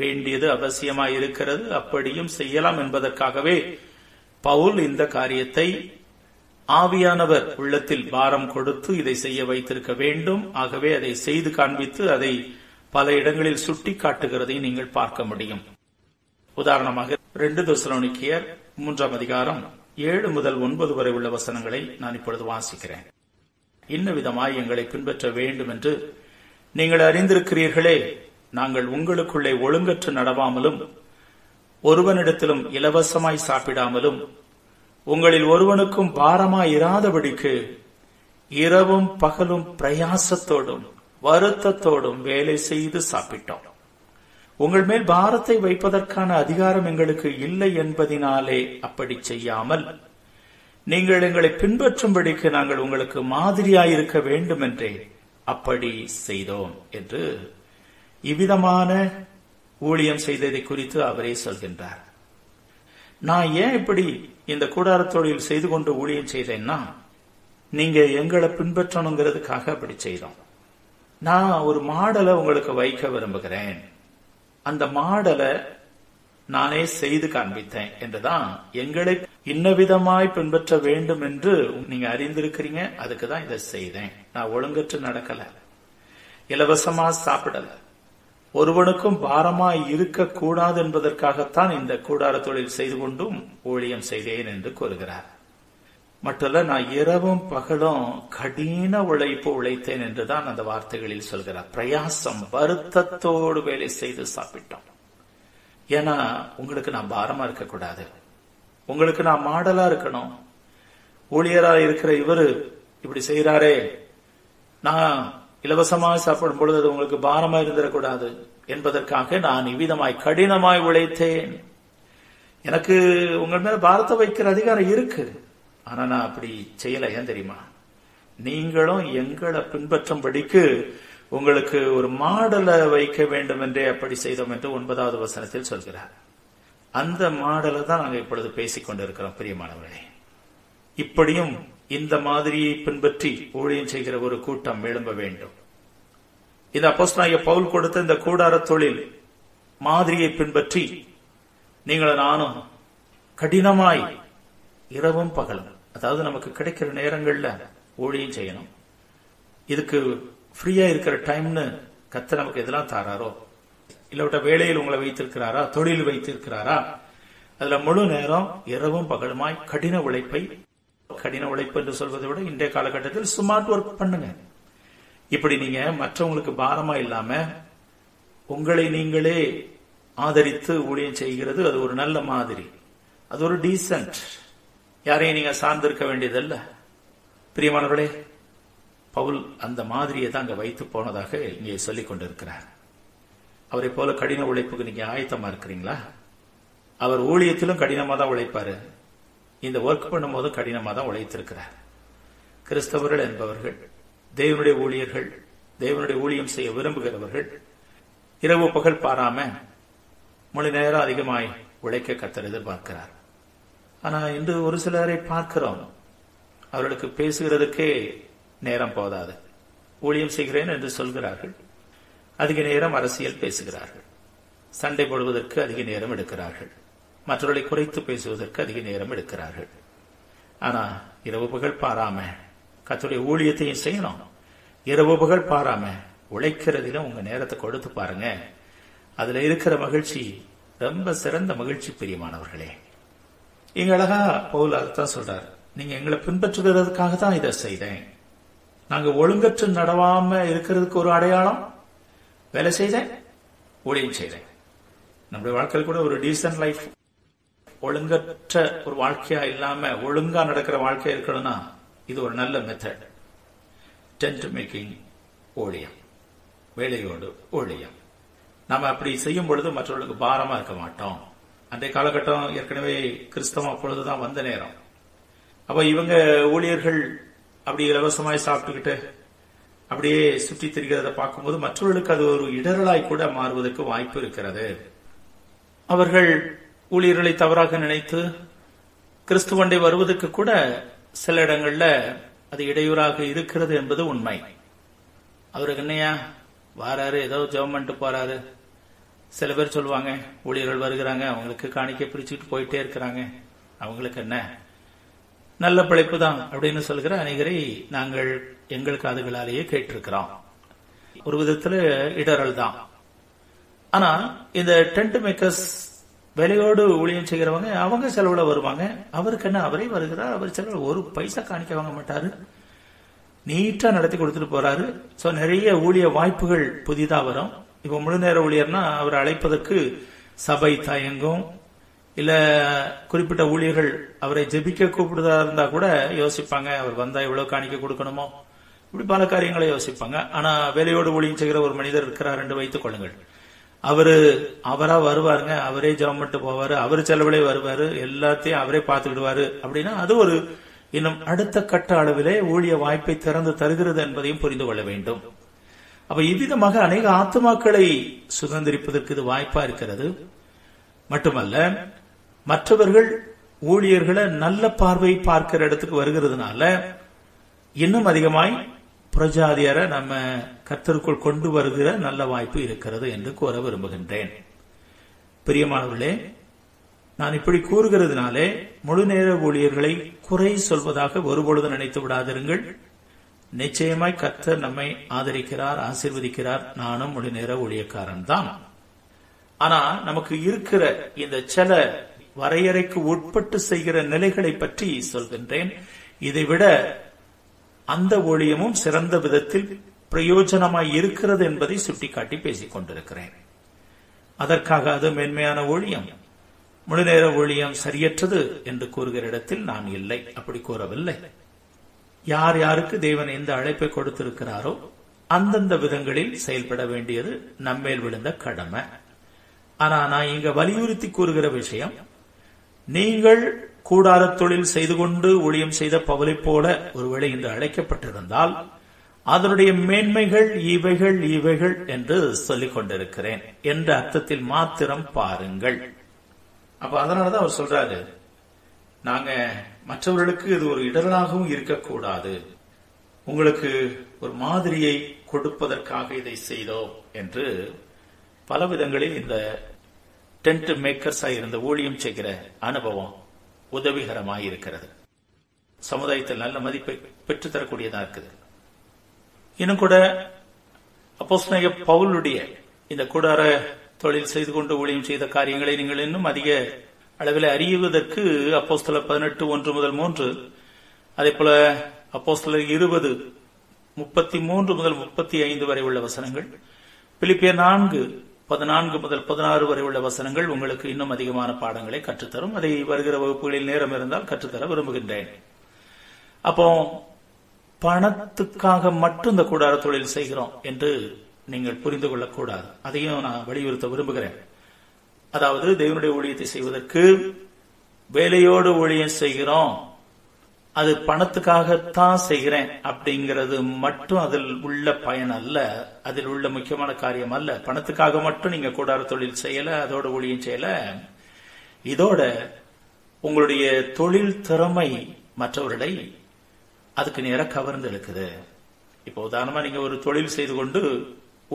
வேண்டியது அவசியமாய் இருக்கிறது. அப்படியும் செய்யலாம் என்பதற்காகவே பவுல் இந்த காரியத்தை ஆவியானவர் உள்ளத்தில் பாரம் கொடுத்து இதை செய்ய வைத்திருக்க வேண்டும், ஆகவே அதை செய்து காண்பித்து அதை பல இடங்களில் சுட்டி காட்டுகிறதை நீங்கள் பார்க்க முடியும். உதாரணமாக 2 தெசலோனிக்கேயர் 3 அதிகாரம் 7 முதல் 9 வரை உள்ள வசனங்களை நான் இப்பொழுது வாசிக்கிறேன். இன்னவிதமாய் எங்களை பின்பற்ற வேண்டும் என்று நீங்கள் அறிந்திருக்கிறீர்களே, நாங்கள் உங்களுக்குள்ளே ஒழுங்கற்று நடவாமலும் ஒருவனிடத்திலும் இலவசமாய் சாப்பிடாமலும் உங்களில் ஒருவனுக்கும் பாரமாயிராதபடிக்கு இரவும் பகலும் பிரயாசத்தோடும் வருத்தத்தோடும் வேலை செய்து சாப்பிட்டோம். உங்கள் மேல் பாரத்தை வைப்பதற்கான அதிகாரம் எங்களுக்கு இல்லை என்பதினாலே அப்படி செய்யாமல் நீங்கள் எங்களை பின்பற்றும்படிக்கு நாங்கள் உங்களுக்கு மாதிரியாயிருக்க வேண்டும் என்றே அப்படி செய்தோம் என்று இவ்விதமான ஊழியம் செய்ததை குறித்து அவரே சொல்கின்றார். நான் ஏன் இப்படி இந்த கூடார தொழில் செய்து கொண்டு ஊழியம் செய்தேன்னா, நீங்க எங்களை பின்பற்றணுங்கிறதுக்காக அப்படி செய்தோம். நான் ஒரு மாடலை உங்களுக்கு வைக்க விரும்புகிறேன், அந்த மாடலை நானே செய்து காண்பித்தேன் என்றுதான் எங்களை இன்னவிதமாய் பின்பற்ற வேண்டும் என்று நீங்க அறிந்திருக்கிறீங்க, அதுக்குதான் இதை செய்தேன். நான் ஒழுங்கற்று நடக்கல, இலவசமா சாப்பிடல, ஒருவனுக்கும் பாரமாய் இருக்கக்கூடாது என்பதற்காகத்தான் இந்த கூடார தொழில் செய்து கொண்டும் ஊழியம் செய்தேன் என்று கூறுகிறார். மட்டுமல்ல, நான் இரவும் பகலும் கடின உழைப்பு உழைத்தேன் என்றுதான் அந்த வார்த்தைகளில் சொல்கிறார். பிரயாசம் வருத்தத்தோடு வேலை செய்து சாப்பிட்டோம். ஏன்னா உங்களுக்கு நான் பாரமா இருக்கக்கூடாது, உங்களுக்கு நான் மாடலா இருக்கணும். ஊழியரா இருக்கிற இவரு இப்படி செய்யறாரே, நான் இலவசமாக சாப்பிடும் பொழுது அது உங்களுக்கு பாரமாய் இருந்திடக்கூடாது என்பதற்காக நான் இவ்விதமாய் கடினமாய் உழைத்தேன். எனக்கு உங்கள் மேல பாரத்தை வைக்கிற அதிகாரம் இருக்கு, ஆனா நான் அப்படி செய்யல. ஏன் தெரியுமா? நீங்களும் எங்களை பின்பற்றும்படிக்கு உங்களுக்கு ஒரு மாடலை வைக்க வேண்டும் என்றே அப்படி செய்தோம் என்று 9வது வசனத்தில் சொல்கிறார். அந்த மாடலை தான் நாங்கள் இப்பொழுது பேசிக்கொண்டிருக்கிறோம். பிரியமானவர்களே, இப்படியும் இந்த மாதிரியை பின்பற்றி ஊழியம் செய்கிற ஒரு கூட்டம் எழும்ப வேண்டும். இந்த அப்போஸ்தலனாகிய பவுல் கொடுத்த இந்த கூடார தொழில் மாதிரியை பின்பற்றி நீங்கள் நானும் கடினமாய் இரவும் பகலும், அதாவது நமக்கு கிடைக்கிற நேரங்கள்ல ஊழியம் செய்யணும். இதுக்கு ஃப்ரீயா இருக்கிற டைம்னு கர்த்தர் நமக்கு இதெல்லாம் தாராரோ, இல்லவிட்ட வேலையில் உங்களை வைத்திருக்கிறாரா, தொழில் வைத்திருக்கிறாரா, அதுல முழு நேரம் இரவும் பகலுமாய் கடின உழைப்பை, கடின உழைப்பு என்று சொல்வதை விட இன்றைய காலகட்டத்தில் ஸ்மார்ட் ஒர்க் பண்ணுங்க. இப்படி நீங்க மற்றவங்களுக்கு பாரமா இல்லாம உங்களை நீங்களே ஆதரித்து ஊழியம் செய்கிறது அது ஒரு நல்ல மாதிரி, அது ஒரு டீசன்ட். யாரையும் நீங்க சார்ந்திருக்க வேண்டியதல்ல. பிரியமானவர்களே, பவுல் அந்த மாதிரியை தான் அங்க வைத்து போனதாக இங்கே சொல்லிக் கொண்டிருக்கிறார். அவரை போல கடின உழைப்புக்கு நீங்க ஆயத்தமா இருக்கிறீங்களா? அவர் ஊழியத்திலும் கடினமா தான் உழைப்பாரு, இந்த ஒர்க் பண்ணும் போது கடினமாக தான் உழைத்திருக்கிறார். கிறிஸ்தவர்கள் என்பவர்கள், தேவனுடைய ஊழியர்கள், தேவனுடைய ஊழியம் செய்ய விரும்புகிறவர்கள் இரவு பகல் பாராம மணி நேரம் அதிகமாய் உழைக்க கர்த்தர் எதிர்பார்க்கிறார். ஆனா இன்று ஒரு சிலரை பார்க்கிறோம், அவர்களுக்கு பேசுகிறதுக்கே நேரம் போதாது. ஊழியம் செய்கிறேன் என்று சொல்கிறார்கள், அதிக நேரம் அரசியல் பேசுகிறார்கள், சண்டை போடுவதற்கு அதிக நேரம் எடுக்கிறார்கள், மற்றவர்களை குறைத்து பேசுவதற்கு அதிக நேரம் எடுக்கிறார்கள். ஆனா இரவு பகல் பாராம கர்த்தருடைய ஊழியத்தையும் செய்யணும். இரவு பகல் பாராம உழைக்கிறதிலும் உங்க நேரத்தை கொடுத்து பாருங்க, அதுல இருக்கிற மகிழ்ச்சி ரொம்ப சிறந்த மகிழ்ச்சி. பிரியமானவர்களே, எங்க அழகா பவுல் அதைத்தான் சொல்றாரு. நீங்க எங்களை பின்பற்றுகிறதுக்காக தான் இதை செய்தேன். நாங்க ஒழுங்கற்று நடவாம இருக்கிறதுக்கு ஒரு அடையாளம் வேலை செய்தேன், ஊழியம் செய்தேன். நம்முடைய வாழ்க்கையில் கூட ஒரு டீசன்ட் லைஃப், ஒழுங்கற்ற ஒரு வாழ்க்கையா இல்லாம ஒழுங்கா நடக்கிற வாழ்க்கையா இருக்கணும்னா இது ஒரு நல்ல மெத்தட். டென்ட் மேக்கிங் ஊழியம், வேலையோடு ஊழியம். நாம அப்படி செய்யும் பொழுது மற்றவர்களுக்கு பாரமா இருக்க மாட்டோம். அன்றைய காலகட்டம் ஏற்கனவே கிறிஸ்தவம் அப்பொழுதுதான் வந்த நேரம். அப்போ இவங்க ஊழியர்கள் அப்படி இலவசமாய் சாப்பிட்டுக்கிட்டு அப்படியே சுற்றித் திரிகிறத பார்க்கும்போது மற்றவர்களுக்கு அது ஒரு இடரலாய் கூட மாறுவதற்கு வாய்ப்பு இருக்கிறது. அவர்கள் ஊழியர்களை தவறாக நினைத்து கிறிஸ்துவண்டை வருவதற்கு கூட சில இடங்கள்ல அது இடையூறாக இருக்கிறது என்பது உண்மை. அவருக்கு என்னையா வாராரு, ஏதோ ஜெபம் பண்ணிட்டு போறாரு. சில பேர் சொல்லுவாங்க, ஊழியர்கள் வருகிறாங்க, அவங்களுக்கு காணிக்கை பிரிச்சுட்டு போயிட்டே இருக்கிறாங்க, அவங்களுக்கு என்ன நல்ல பிழைப்பு தான் அப்படின்னு சொல்கிற அநேகரை நாங்கள் எங்கள் காதுகளாலேயே கேட்டிருக்கிறோம். ஒரு விதத்துல இடரல் தான். ஆனா இந்த டென்ட் மேக்கர்ஸ் வேலையோடு ஊழியம் செய்கிறவங்க, அவங்க செலவுல வருவாங்க. அவருக்கு என்ன, அவரே வருகிறார், அவர் செலவு ஒரு பைசா காணிக்க வாங்க மாட்டாரு, நீட்டா நடத்தி கொடுத்துட்டு போறாரு. சோ நிறைய ஊழிய வாய்ப்புகள் புதிதா வரும். இப்ப முழு நேர ஊழியர்னா அவர் அழைப்பதற்கு சபை தயங்கும், இல்ல குறிப்பிட்ட ஊழியர்கள் அவரை ஜெபிக்க கூப்பிடுதா இருந்தா கூட யோசிப்பாங்க, அவர் வந்தா இவ்வளவு காணிக்க கொடுக்கணுமோ, இப்படி பல காரியங்களை யோசிப்பாங்க. ஆனா வேலையோடு ஊழியம் செய்கிற ஒரு மனிதர் இருக்கிறார் என்று வைத்துக் கொள்ளுங்கள். அவரா வருவாருங்க, அவரே ஜெபம் பண்ணிட்டு போவாரு, அவர் செலவுலே வருவாரு, எல்லாத்தையும் அவரே பார்த்துக்கிடுவாரு. அப்படின்னா அது ஒரு இன்னும் அடுத்த கட்ட அளவிலே ஊழிய வாய்ப்பை திறந்து தருகிறது என்பதையும் புரிந்து கொள்ள வேண்டும். அப்ப இவ்விதமாக அநேக ஆத்துமாக்களை சுதந்திரிப்பதற்கு இது வாய்ப்பா இருக்கிறது. மட்டுமல்ல, மற்றவர்கள் ஊழியர்களை நல்ல பார்வை பார்க்கிற இடத்துக்கு வருகிறதுனால இன்னும் அதிகமாய் பிரஜாதியரை நம்ம கர்த்தருக்குள் கொண்டு வருகிற நல்ல வாய்ப்பு இருக்கிறது என்று கூற விரும்புகின்றேன். பிரியமானவர்களே, நான் இப்படி கூறுகிறதுனாலே முழு நேர ஊழியர்களை குறை சொல்வதாக ஒருபொழுது நினைத்து விடாதிருங்கள். நிச்சயமாய் கர்த்தர் நம்மை ஆதரிக்கிறார், ஆசீர்வதிக்கிறார். நானும் முழு நேர ஊழியக்காரன் தான். ஆனா நமக்கு இருக்கிற இந்த சில வரையறைக்கு உட்பட்டு செய்கிற நிலைகளை பற்றி சொல்கின்றேன். இதைவிட அந்த ஊழியமும் சிறந்த விதத்தில் பிரயோஜனமாய் இருக்கிறது என்பதை சுட்டிக்காட்டி பேசிக் கொண்டிருக்கிறேன். அதற்காக அது மேன்மையான ஊழியம், முழுநேர ஊழியம் சரியற்றது என்று கூறுகிற இடத்தில் நான் இல்லை, அப்படி கூறவில்லை. யார் யாருக்கு தேவன் எந்த அழைப்பை கொடுத்திருக்கிறாரோ அந்தந்த விதங்களில் செயல்பட வேண்டியது நம்மேல் விழுந்த கடமை. ஆனா நான் இங்க வலியுறுத்தி கூறுகிற விஷயம், நீங்கள் கூடார தொழில் செய்து கொண்டு ஊழியம் செய்த பவுலை போல ஒருவேளை இன்று அழைக்கப்பட்டிருந்தால் அதனுடைய மேன்மைகள் இவைகள் இவைகள் என்று சொல்லிக் கொண்டிருக்கிறேன் என்ற அர்த்தத்தில் மாத்திரம் பாருங்கள். அப்ப அதனாலதான் அவர் சொல்றாரு, நாங்க மற்றவர்களுக்கு இது ஒரு இடரலாகவும் இருக்கக்கூடாது, உங்களுக்கு ஒரு மாதிரியை கொடுப்பதற்காக இதை செய்தோம் என்று பல விதங்களில் இந்த டென்ட் மேக்கர்ஸா இருந்த ஊழியம் செய்கிற அனுபவம் உதவிகரமாக இருக்கிறது. சமுதாயத்தில் நல்ல மதிப்பை பெற்றுத்தரக்கூடியதா இருக்குது. இன்னும் கூட அப்போஸ்தலனாகிய பவுலுடைய இந்த கூடார தொழில் செய்து கொண்டு ஊழியம் செய்த காரியங்களை நீங்கள் இன்னும் அதிக அளவில் அறிவதற்கு அப்போஸ்தலர் 18:1-3, அதே போல அப்போஸ்தலர் 20:33-35 வரை உள்ள வசனங்கள், பிலிப்பியர் 4:14-16 வரை உள்ள வசனங்கள் உங்களுக்கு இன்னும் அதிகமான பாடங்களை கற்றுத்தரும். அதை வருகிற வகுப்புகளில் நேரம் இருந்தால் கற்றுத்தர விரும்புகின்றேன். அப்போ பணத்துக்காக மட்டும் இந்த கூடார தொழில் செய்கிறோம் என்று நீங்கள் புரிந்து கொள்ளக்கூடாது, அதையும் நான் வலியுறுத்த விரும்புகிறேன். அதாவது தேவனுடைய ஊழியத்தை செய்வதற்கு வேலையோடு ஊழியம் செய்கிறோம், அது பணத்துக்காகத்தான் செய்கிறேன் அப்படிங்கிறது மட்டும் அதில் உள்ள பயன் அல்ல, அதில் உள்ள முக்கியமான காரியம் அல்ல. பணத்துக்காக மட்டும் நீங்க கூடார தொழில் செய்யல, அதோட ஊழியம் செய்யல. இதோட உங்களுடைய தொழில் திறமை மற்றவர்களை அதுக்கு நேர கவர்ந்து இருக்குது. இப்போ உதாரணமா நீங்க ஒரு தொழில் செய்து கொண்டு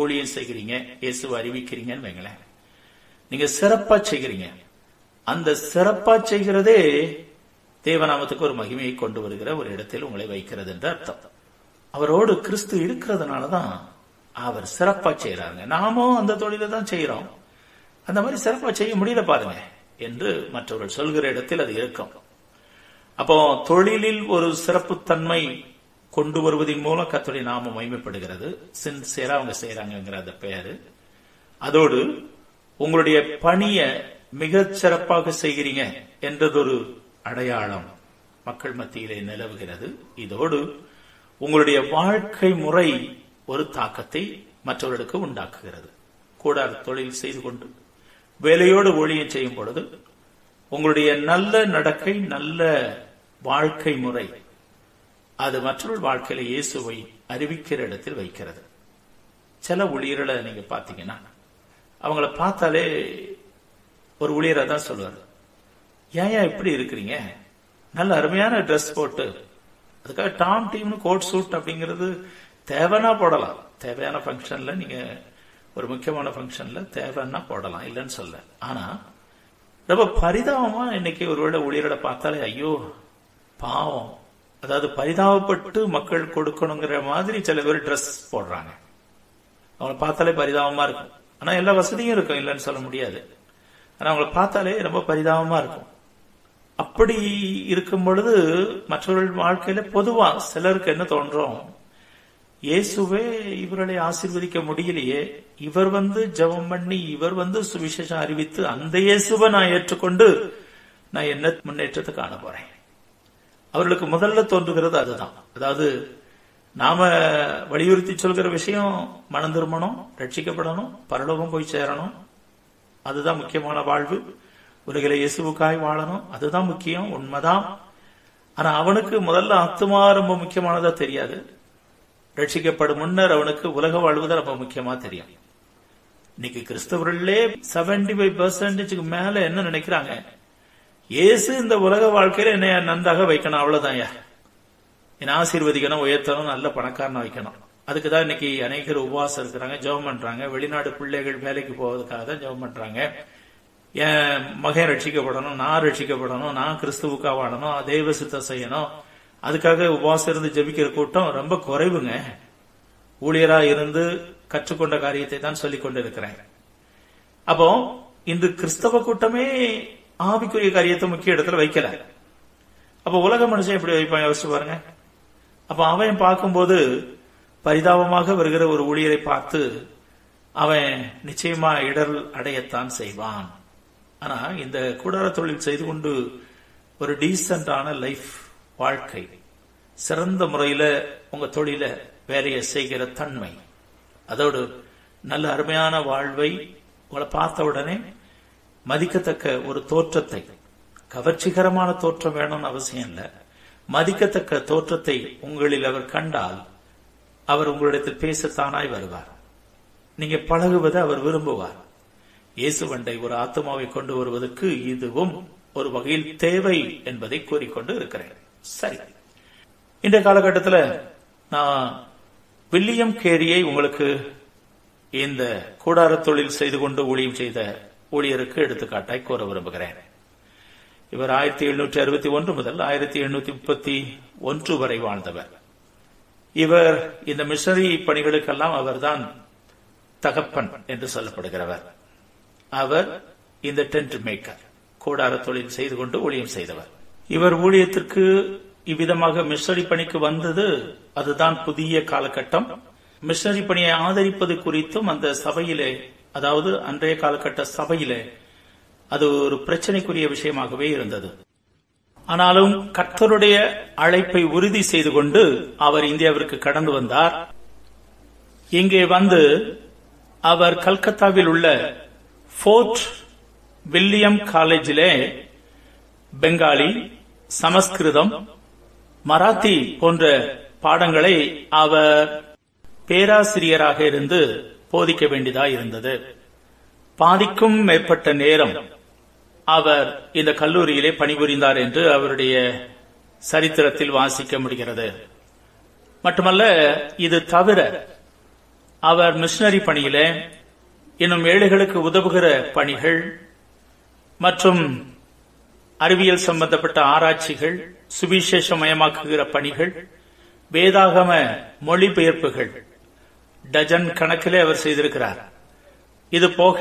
ஊழியம் செய்கிறீங்க, இயேசுவை அறிவிக்கிறீங்கன்னு வைங்களேன். நீங்க சிறப்பா செய்கிறீங்க, அந்த சிறப்பா செய்கிறதே தேவநாமத்துக்கு ஒரு மகிமையை கொண்டு வருகிற ஒரு இடத்தில் உங்களை வைக்கிறது என்ற அர்த்தம். அவரோடு கிறிஸ்து இருக்கிறதுனாலதான் அவர் சிறப்பா செய்யறாங்க. நாமும் அந்த தொழிலை தான் செய்யறோம், அந்த மாதிரி சிறப்பா செய்ய முடியல பாருங்க என்று மற்றவர்கள் சொல்கிற இடத்தில் அது இருக்கும். அப்போ தொழிலில் ஒரு சிறப்பு தன்மை கொண்டு வருவதன் மூலம் கர்த்தருடைய நாமம் மகிமைப்படுகிறது. சின்சியரா அவங்க செய்யறாங்கிற அந்த பெயரு. அதோடு உங்களுடைய பணியை மிக சிறப்பாக செய்கிறீங்க என்றதொரு அடையாளம் மக்கள் மத்தியிலே நிலவுகிறது. இதோடு உங்களுடைய வாழ்க்கை முறை ஒரு தாக்கத்தை மற்றவர்களுக்கு உண்டாக்குகிறது. கூடார தொழில் செய்து கொண்டு வேலையோடு ஊழியம் செய்யும் பொழுது உங்களுடைய நல்ல நடக்கை, நல்ல வாழ்க்கை முறை அது மற்றொரு வாழ்க்கையில இயேசுவை அறிவிக்கிற இடத்தில் வைக்கிறது. சில ஊழியர்களை நீங்க பாத்தீங்கன்னா அவங்கள பார்த்தாலே ஒரு ஊழியரை தான் சொல்லுவாரு, ஏன் இப்படி இருக்கிறீங்க, நல்ல அருமையான ட்ரெஸ் போட்டு, அதுக்காக டாம் டீம்னு கோட் சூட் அப்படிங்கிறது தேவைன்னா போடலாம், தேவையான ஃபங்க்ஷன்ல நீங்க ஒரு முக்கியமான ஃபங்க்ஷன்ல தேவைன்னா போடலாம், இல்லைன்னு சொல்ல. ஆனா ரொம்ப பரிதாபமா இன்னைக்கு ஒருவேளை ஊழியரோட பார்த்தாலே ஐயோ பாவம், அதாவது பரிதாபப்பட்டு மக்கள் கொடுக்கணுங்கிற மாதிரி சில பேர் ட்ரெஸ் போடுறாங்க. அவங்களை பார்த்தாலே பரிதாபமா இருக்கும். ஆனா எல்லா வசதியும் இருக்கும், இல்லைன்னு சொல்ல முடியாது. ஆனா அவங்களை பார்த்தாலே ரொம்ப பரிதாபமா இருக்கும். அப்படி இருக்கும் பொழுது மற்றவர்கள் வாழ்க்கையில பொதுவா சிலருக்கு என்ன தோன்றும், இயேசுவே இவர்களை ஆசீர்வதிக்க முடியலையே, இவர் ஜெபம் பண்ணி இவர் சுவிசேஷம் அறிவித்து அந்த இயேசுவை நான் ஏற்றுக்கொண்டு நான் என்ன முன்னேற்றத்தை காண போறேன். அவர்களுக்கு முதல்ல தோன்றுகிறது அதுதான். அதாவது நாம வலியுறுத்தி சொல்கிற விஷயம் மனம் திரும்பணும், ரட்சிக்கப்படணும், பரலோகம் போய் சேரணும், அதுதான் முக்கியமான வாழ்வு. உலகில இயேசுவுக்காய் வாழணும், அதுதான் முக்கியம், உண்மைதான். ஆனா அவனுக்கு முதல்ல ஆத்துமா ரொம்ப முக்கியமானதா தெரியாது. ரட்சிக்கப்படும் முன்னர் அவனுக்கு உலக வாழ்வுதான் ரொம்ப முக்கியமா தெரியும். இன்னைக்கு கிறிஸ்தவர்களே 75%க்கு மேல என்ன நினைக்கிறாங்க, இயேசு இந்த உலக வாழ்க்கையில என்னைய நன்றாக வைக்கணும், அவ்வளவுதான், என்ன ஆசீர்வதிக்கணும், உயர்த்தணும், நல்ல பணக்காரனை வைக்கணும். அதுக்குதான் இன்னைக்கு அநேகர் உபவாசம் இருக்கிறாங்க, ஜெபம் பண்றாங்க, வெளிநாடு பிள்ளைகள் வேலைக்கு போவதற்காக தான் ஜெபம் பண்றாங்க. என் மகன் ரட்சிக்கப்படணும், நான் ரட்சிக்கப்படணும், நான் கிறிஸ்துவுக்காக வாழணும், தெய்வ சித்தம் செய்யணும், அதுக்காக உபவாசம் இருந்து ஜெபிக்கிற கூட்டம் ரொம்ப குறைவுங்க. ஊழியரா இருந்து கற்றுக்கொண்ட காரியத்தை தான் சொல்லிக் கொண்டு இருக்கிறேன். அப்போ இன்று கிறிஸ்தவ கூட்டமே ஆவிக்குரிய காரியத்தை முக்கிய இடத்துல வைக்கல. அப்ப உலக மனுஷன் எப்படி வைப்பாங்க யோசிச்சு பாருங்க. அப்ப அவன் பார்க்கும்போது பரிதாபமாக வருகிற ஒரு ஊழியரை பார்த்து அவன் நிச்சயமா இடர் அடையத்தான் செய்வான். ஆனா இந்த கூடார தொழில் செய்து கொண்டு ஒரு டீசென்டான லைஃப் வாழ்க்கை, சிறந்த முறையில உங்க தொழில வேலையை செய்கிற தன்மை, அதோடு நல்ல அருமையான வாழ்வை, உங்களை பார்த்த உடனே மதிக்கத்தக்க ஒரு தோற்றத்தை, கவர்ச்சிகரமான தோற்றம் வேணும்னு அவசியம் இல்லை, மதிக்கத்தக்க தோற்றத்தை உங்களில் அவர் கண்டால் அவர் உங்களிடத்தில் பேசத்தானாய் வருவார். நீங்க பழகுவதை அவர் விரும்புவார். இயேசுவண்டை ஒரு ஆத்மாவை கொண்டு வருவதற்கு இதுவும் ஒரு வகையில் தேவை என்பதை கூறிக்கொண்டு இருக்கிறேன். சரி, இந்த காலகட்டத்தில் நான் வில்லியம் கேரியை உங்களுக்கு இந்த கூடார தொழில் செய்து கொண்டு ஊழியம் செய்த ஊழியருக்கு எடுத்துக்காட்டாய் கூற விரும்புகிறேன். இவர் 1761 முதல் 1831 வரை வாழ்ந்தவர். இவர் இந்த மிஷனரி பணிகளுக்கெல்லாம் அவர்தான் தகப்பன் என்று சொல்லப்படுகிறவர். அவர் இந்த டென்ட் மேக்கர் கூடார தொழில் செய்து கொண்டு ஊழியம் செய்தவர். இவர் ஊழியத்திற்கு இவ்விதமாக மிஷனரி பணிக்கு வந்தது அதுதான் புதிய காலகட்டம். மிஷனரி பணியை ஆதரிப்பது குறித்தும் அந்த சபையிலே, அதாவது அன்றைய காலகட்ட சபையிலே அது ஒரு பிரச்சனைக்குரிய விஷயமாகவே இருந்தது. ஆனாலும் கர்த்தருடைய அழைப்பை உறுதி செய்து கொண்டு அவர் இந்தியாவிற்கு கடந்து வந்தார். இங்கே வந்து அவர் கல்கத்தாவில் உள்ள ஃபோர்ட் வில்லியம் காலேஜிலே பெங்காலி, சமஸ்கிருதம், மராத்தி போன்ற பாடங்களை அவர் பேராசிரியராக இருந்து போதிக்க வேண்டியதாயிருந்தது. பாதிக்கும் மேற்பட்ட நேரம் அவர் இந்த கல்லூரியிலே பணிபுரிந்தார் என்று அவருடைய சரித்திரத்தில் வாசிக்க முடிகிறது. மட்டுமல்ல, இது தவிர அவர் மிஷனரி பணியிலே இன்னும் ஏழைகளுக்கு உதவுகிற பணிகள் மற்றும் அறிவியல் சம்பந்தப்பட்ட ஆராய்ச்சிகள், சுவிசேஷமயமாக்குகிற பணிகள், வேதாகம மொழிபெயர்ப்புகள் டஜன் கணக்கிலே அவர் செய்திருக்கிறார். இது போக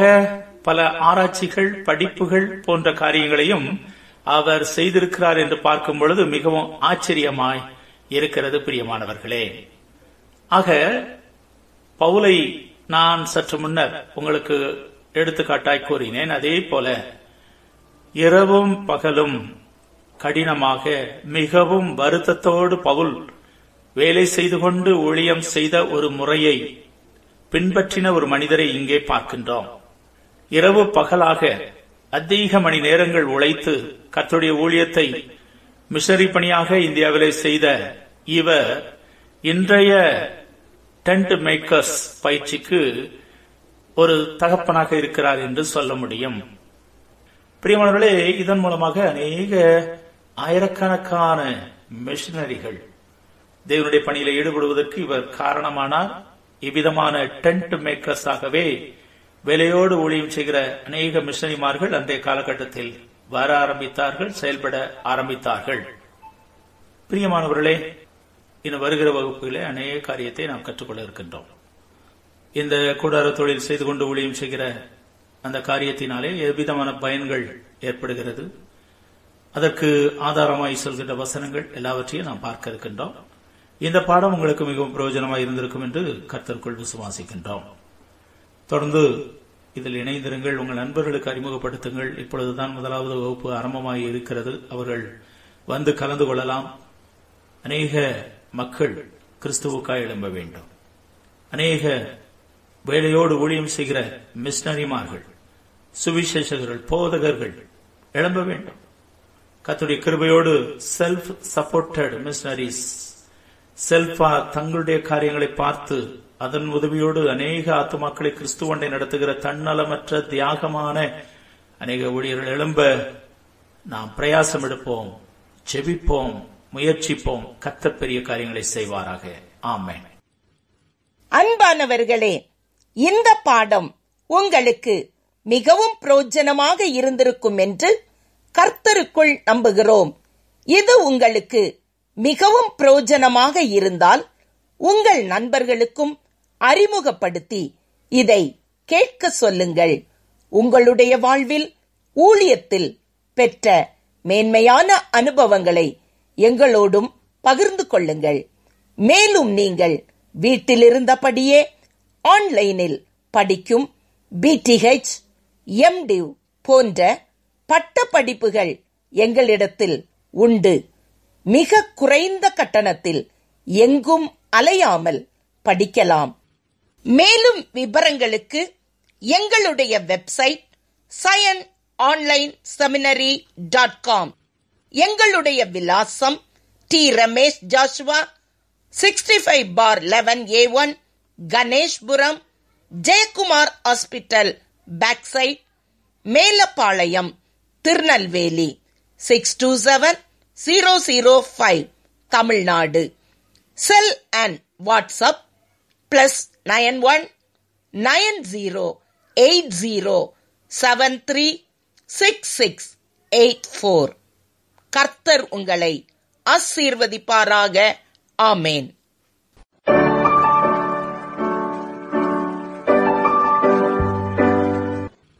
பல ஆராய்ச்சிகள், படிப்புகள் போன்ற காரியங்களையும் அவர் செய்திருக்கிறார் என்று பார்க்கும் பொழுது மிகவும் ஆச்சரியமாய் இருக்கிறது பிரியமானவர்களே. ஆக பவுலை நான் சற்று முன்னர் உங்களுக்கு எடுத்துக்காட்டாய் கூறினேன். அதே போல இரவும் பகலும் கடினமாக மிகவும் வருத்தத்தோடு பவுல் வேலை செய்து கொண்டு ஊழியம் செய்த ஒரு முறையை பின்பற்றின ஒரு மனிதரை இங்கே பார்க்கின்றோம். இரவு பகலாக அதிக மணி நேரங்கள் உழைத்து கர்த்தருடைய ஊழியத்தை மிஷனரி பணியாக இந்தியாவிலே செய்த இவர் இன்றைய டென்ட் மேக்கர்ஸ் பயிற்சிக்கு ஒரு தகப்பனாக இருக்கிறார் என்று சொல்ல முடியும். பிரியமானவர்களே, இதன் மூலமாக அநேக ஆயிரக்கணக்கான மிஷனரிகள் தேவனுடைய பணியில ஈடுபடுவதற்கு இவர் காரணமானார். இவ்விதமான டென்ட் மேக்கர்ஸ் ஆகவே வேலையோடு ஊழியம் செய்கிற அநேக மிஷனரிமார்கள் அன்றைய காலகட்டத்தில் வர ஆரம்பித்தார்கள், செயல்பட ஆரம்பித்தார்கள். பிரியமானவர்களே, இன்னும் வருகிற வகுப்புகளே அநேக காரியத்தை நாம் கற்றுக்கொள்ள இருக்கின்றோம். இந்த கூடார தொழில் செய்து கொண்டு ஊழியம் செய்கிற அந்த காரியத்தினாலே எவ்விதமான பயன்கள் ஏற்படுகிறது, அதற்கு ஆதாரமாய் சொல்கின்ற வசனங்கள் எல்லாவற்றையும் நாம் பார்க்க இருக்கின்றோம். இந்த பாடம் உங்களுக்கு மிகவும் பிரயோஜனமாக இருந்திருக்கும் என்று கர்த்தருக்குள் விசுவாசிக்கின்றோம். தொடர்ந்து இதில் இணைந்திருங்கள், உங்கள் நண்பர்களுக்கு அறிமுகப்படுத்துங்கள். இப்பொழுதுதான் முதலாவது வகுப்பு ஆரம்பமாகி இருக்கிறது, அவர்கள் வந்து கலந்து கொள்ளலாம். அநேக மக்கள் கிறிஸ்துவுக்காய் எழும்ப வேண்டும். அநேக வேலையோடு ஊழியம் செய்கிற மிஷனரிமார்கள், சுவிசேஷகர்கள், போதகர்கள் எழும்ப வேண்டும். கர்த்தருடைய கிருபையோடு செல்ஃப் சப்போர்ட்டட் மிஷனரிஸ் செல்ஃபா தங்களுடைய காரியங்களை பார்த்து அதன் உதவியோடு அநேக ஆத்துமாக்களை கிறிஸ்துவண்டை நடத்துகிற தன்னலமற்ற தியாகமான அநேக ஊழியர்கள் எழும்ப நாம் பிரயாசம் எடுப்போம், ஜெபிப்போம், முயற்சிப்போம். கர்த்தர் பெரிய காரியங்களை செய்வாராக. ஆமென். அன்பானவர்களே, இந்த பாடம் உங்களுக்கு மிகவும் பிரயோஜனமாக இருந்திருக்கும் என்று கர்த்தருக்குள் நம்புகிறோம். இது உங்களுக்கு மிகவும் பிரயோஜனமாக இருந்தால் உங்கள் நண்பர்களுக்கும் அறிமுகப்படுத்தி இதை கேட்க சொல்லுங்கள். உங்களுடைய வாழ்வில் ஊழியத்தில் பெற்ற மேன்மையான அனுபவங்களை எங்களோடும் பகிர்ந்து கொள்ளுங்கள். மேலும் நீங்கள் வீட்டில் இருந்தபடியே ஆன்லைனில் படிக்கும் பிடிஹெச், எம்டிவ் போன்ற பட்ட படிப்புகள் எங்களிடத்தில் உண்டு. மிக குறைந்த கட்டணத்தில் எங்கும் அலையாமல் படிக்கலாம். மேலும் விபரங்களுக்கு எங்களுடைய வெப்சைட் siononlineseminary.com. எங்களுடைய விலாசம் T. Ramesh Joshua 65/11A1, Ganeshpuram, Jayakumar hospital backside, Melapalayam, Tirunelveli 627005, Tamil Nadu. Cell and WhatsApp +919080736684. கர்த்தர் உங்களை ஆசீர்வதிப்பாராக. ஆமேன்.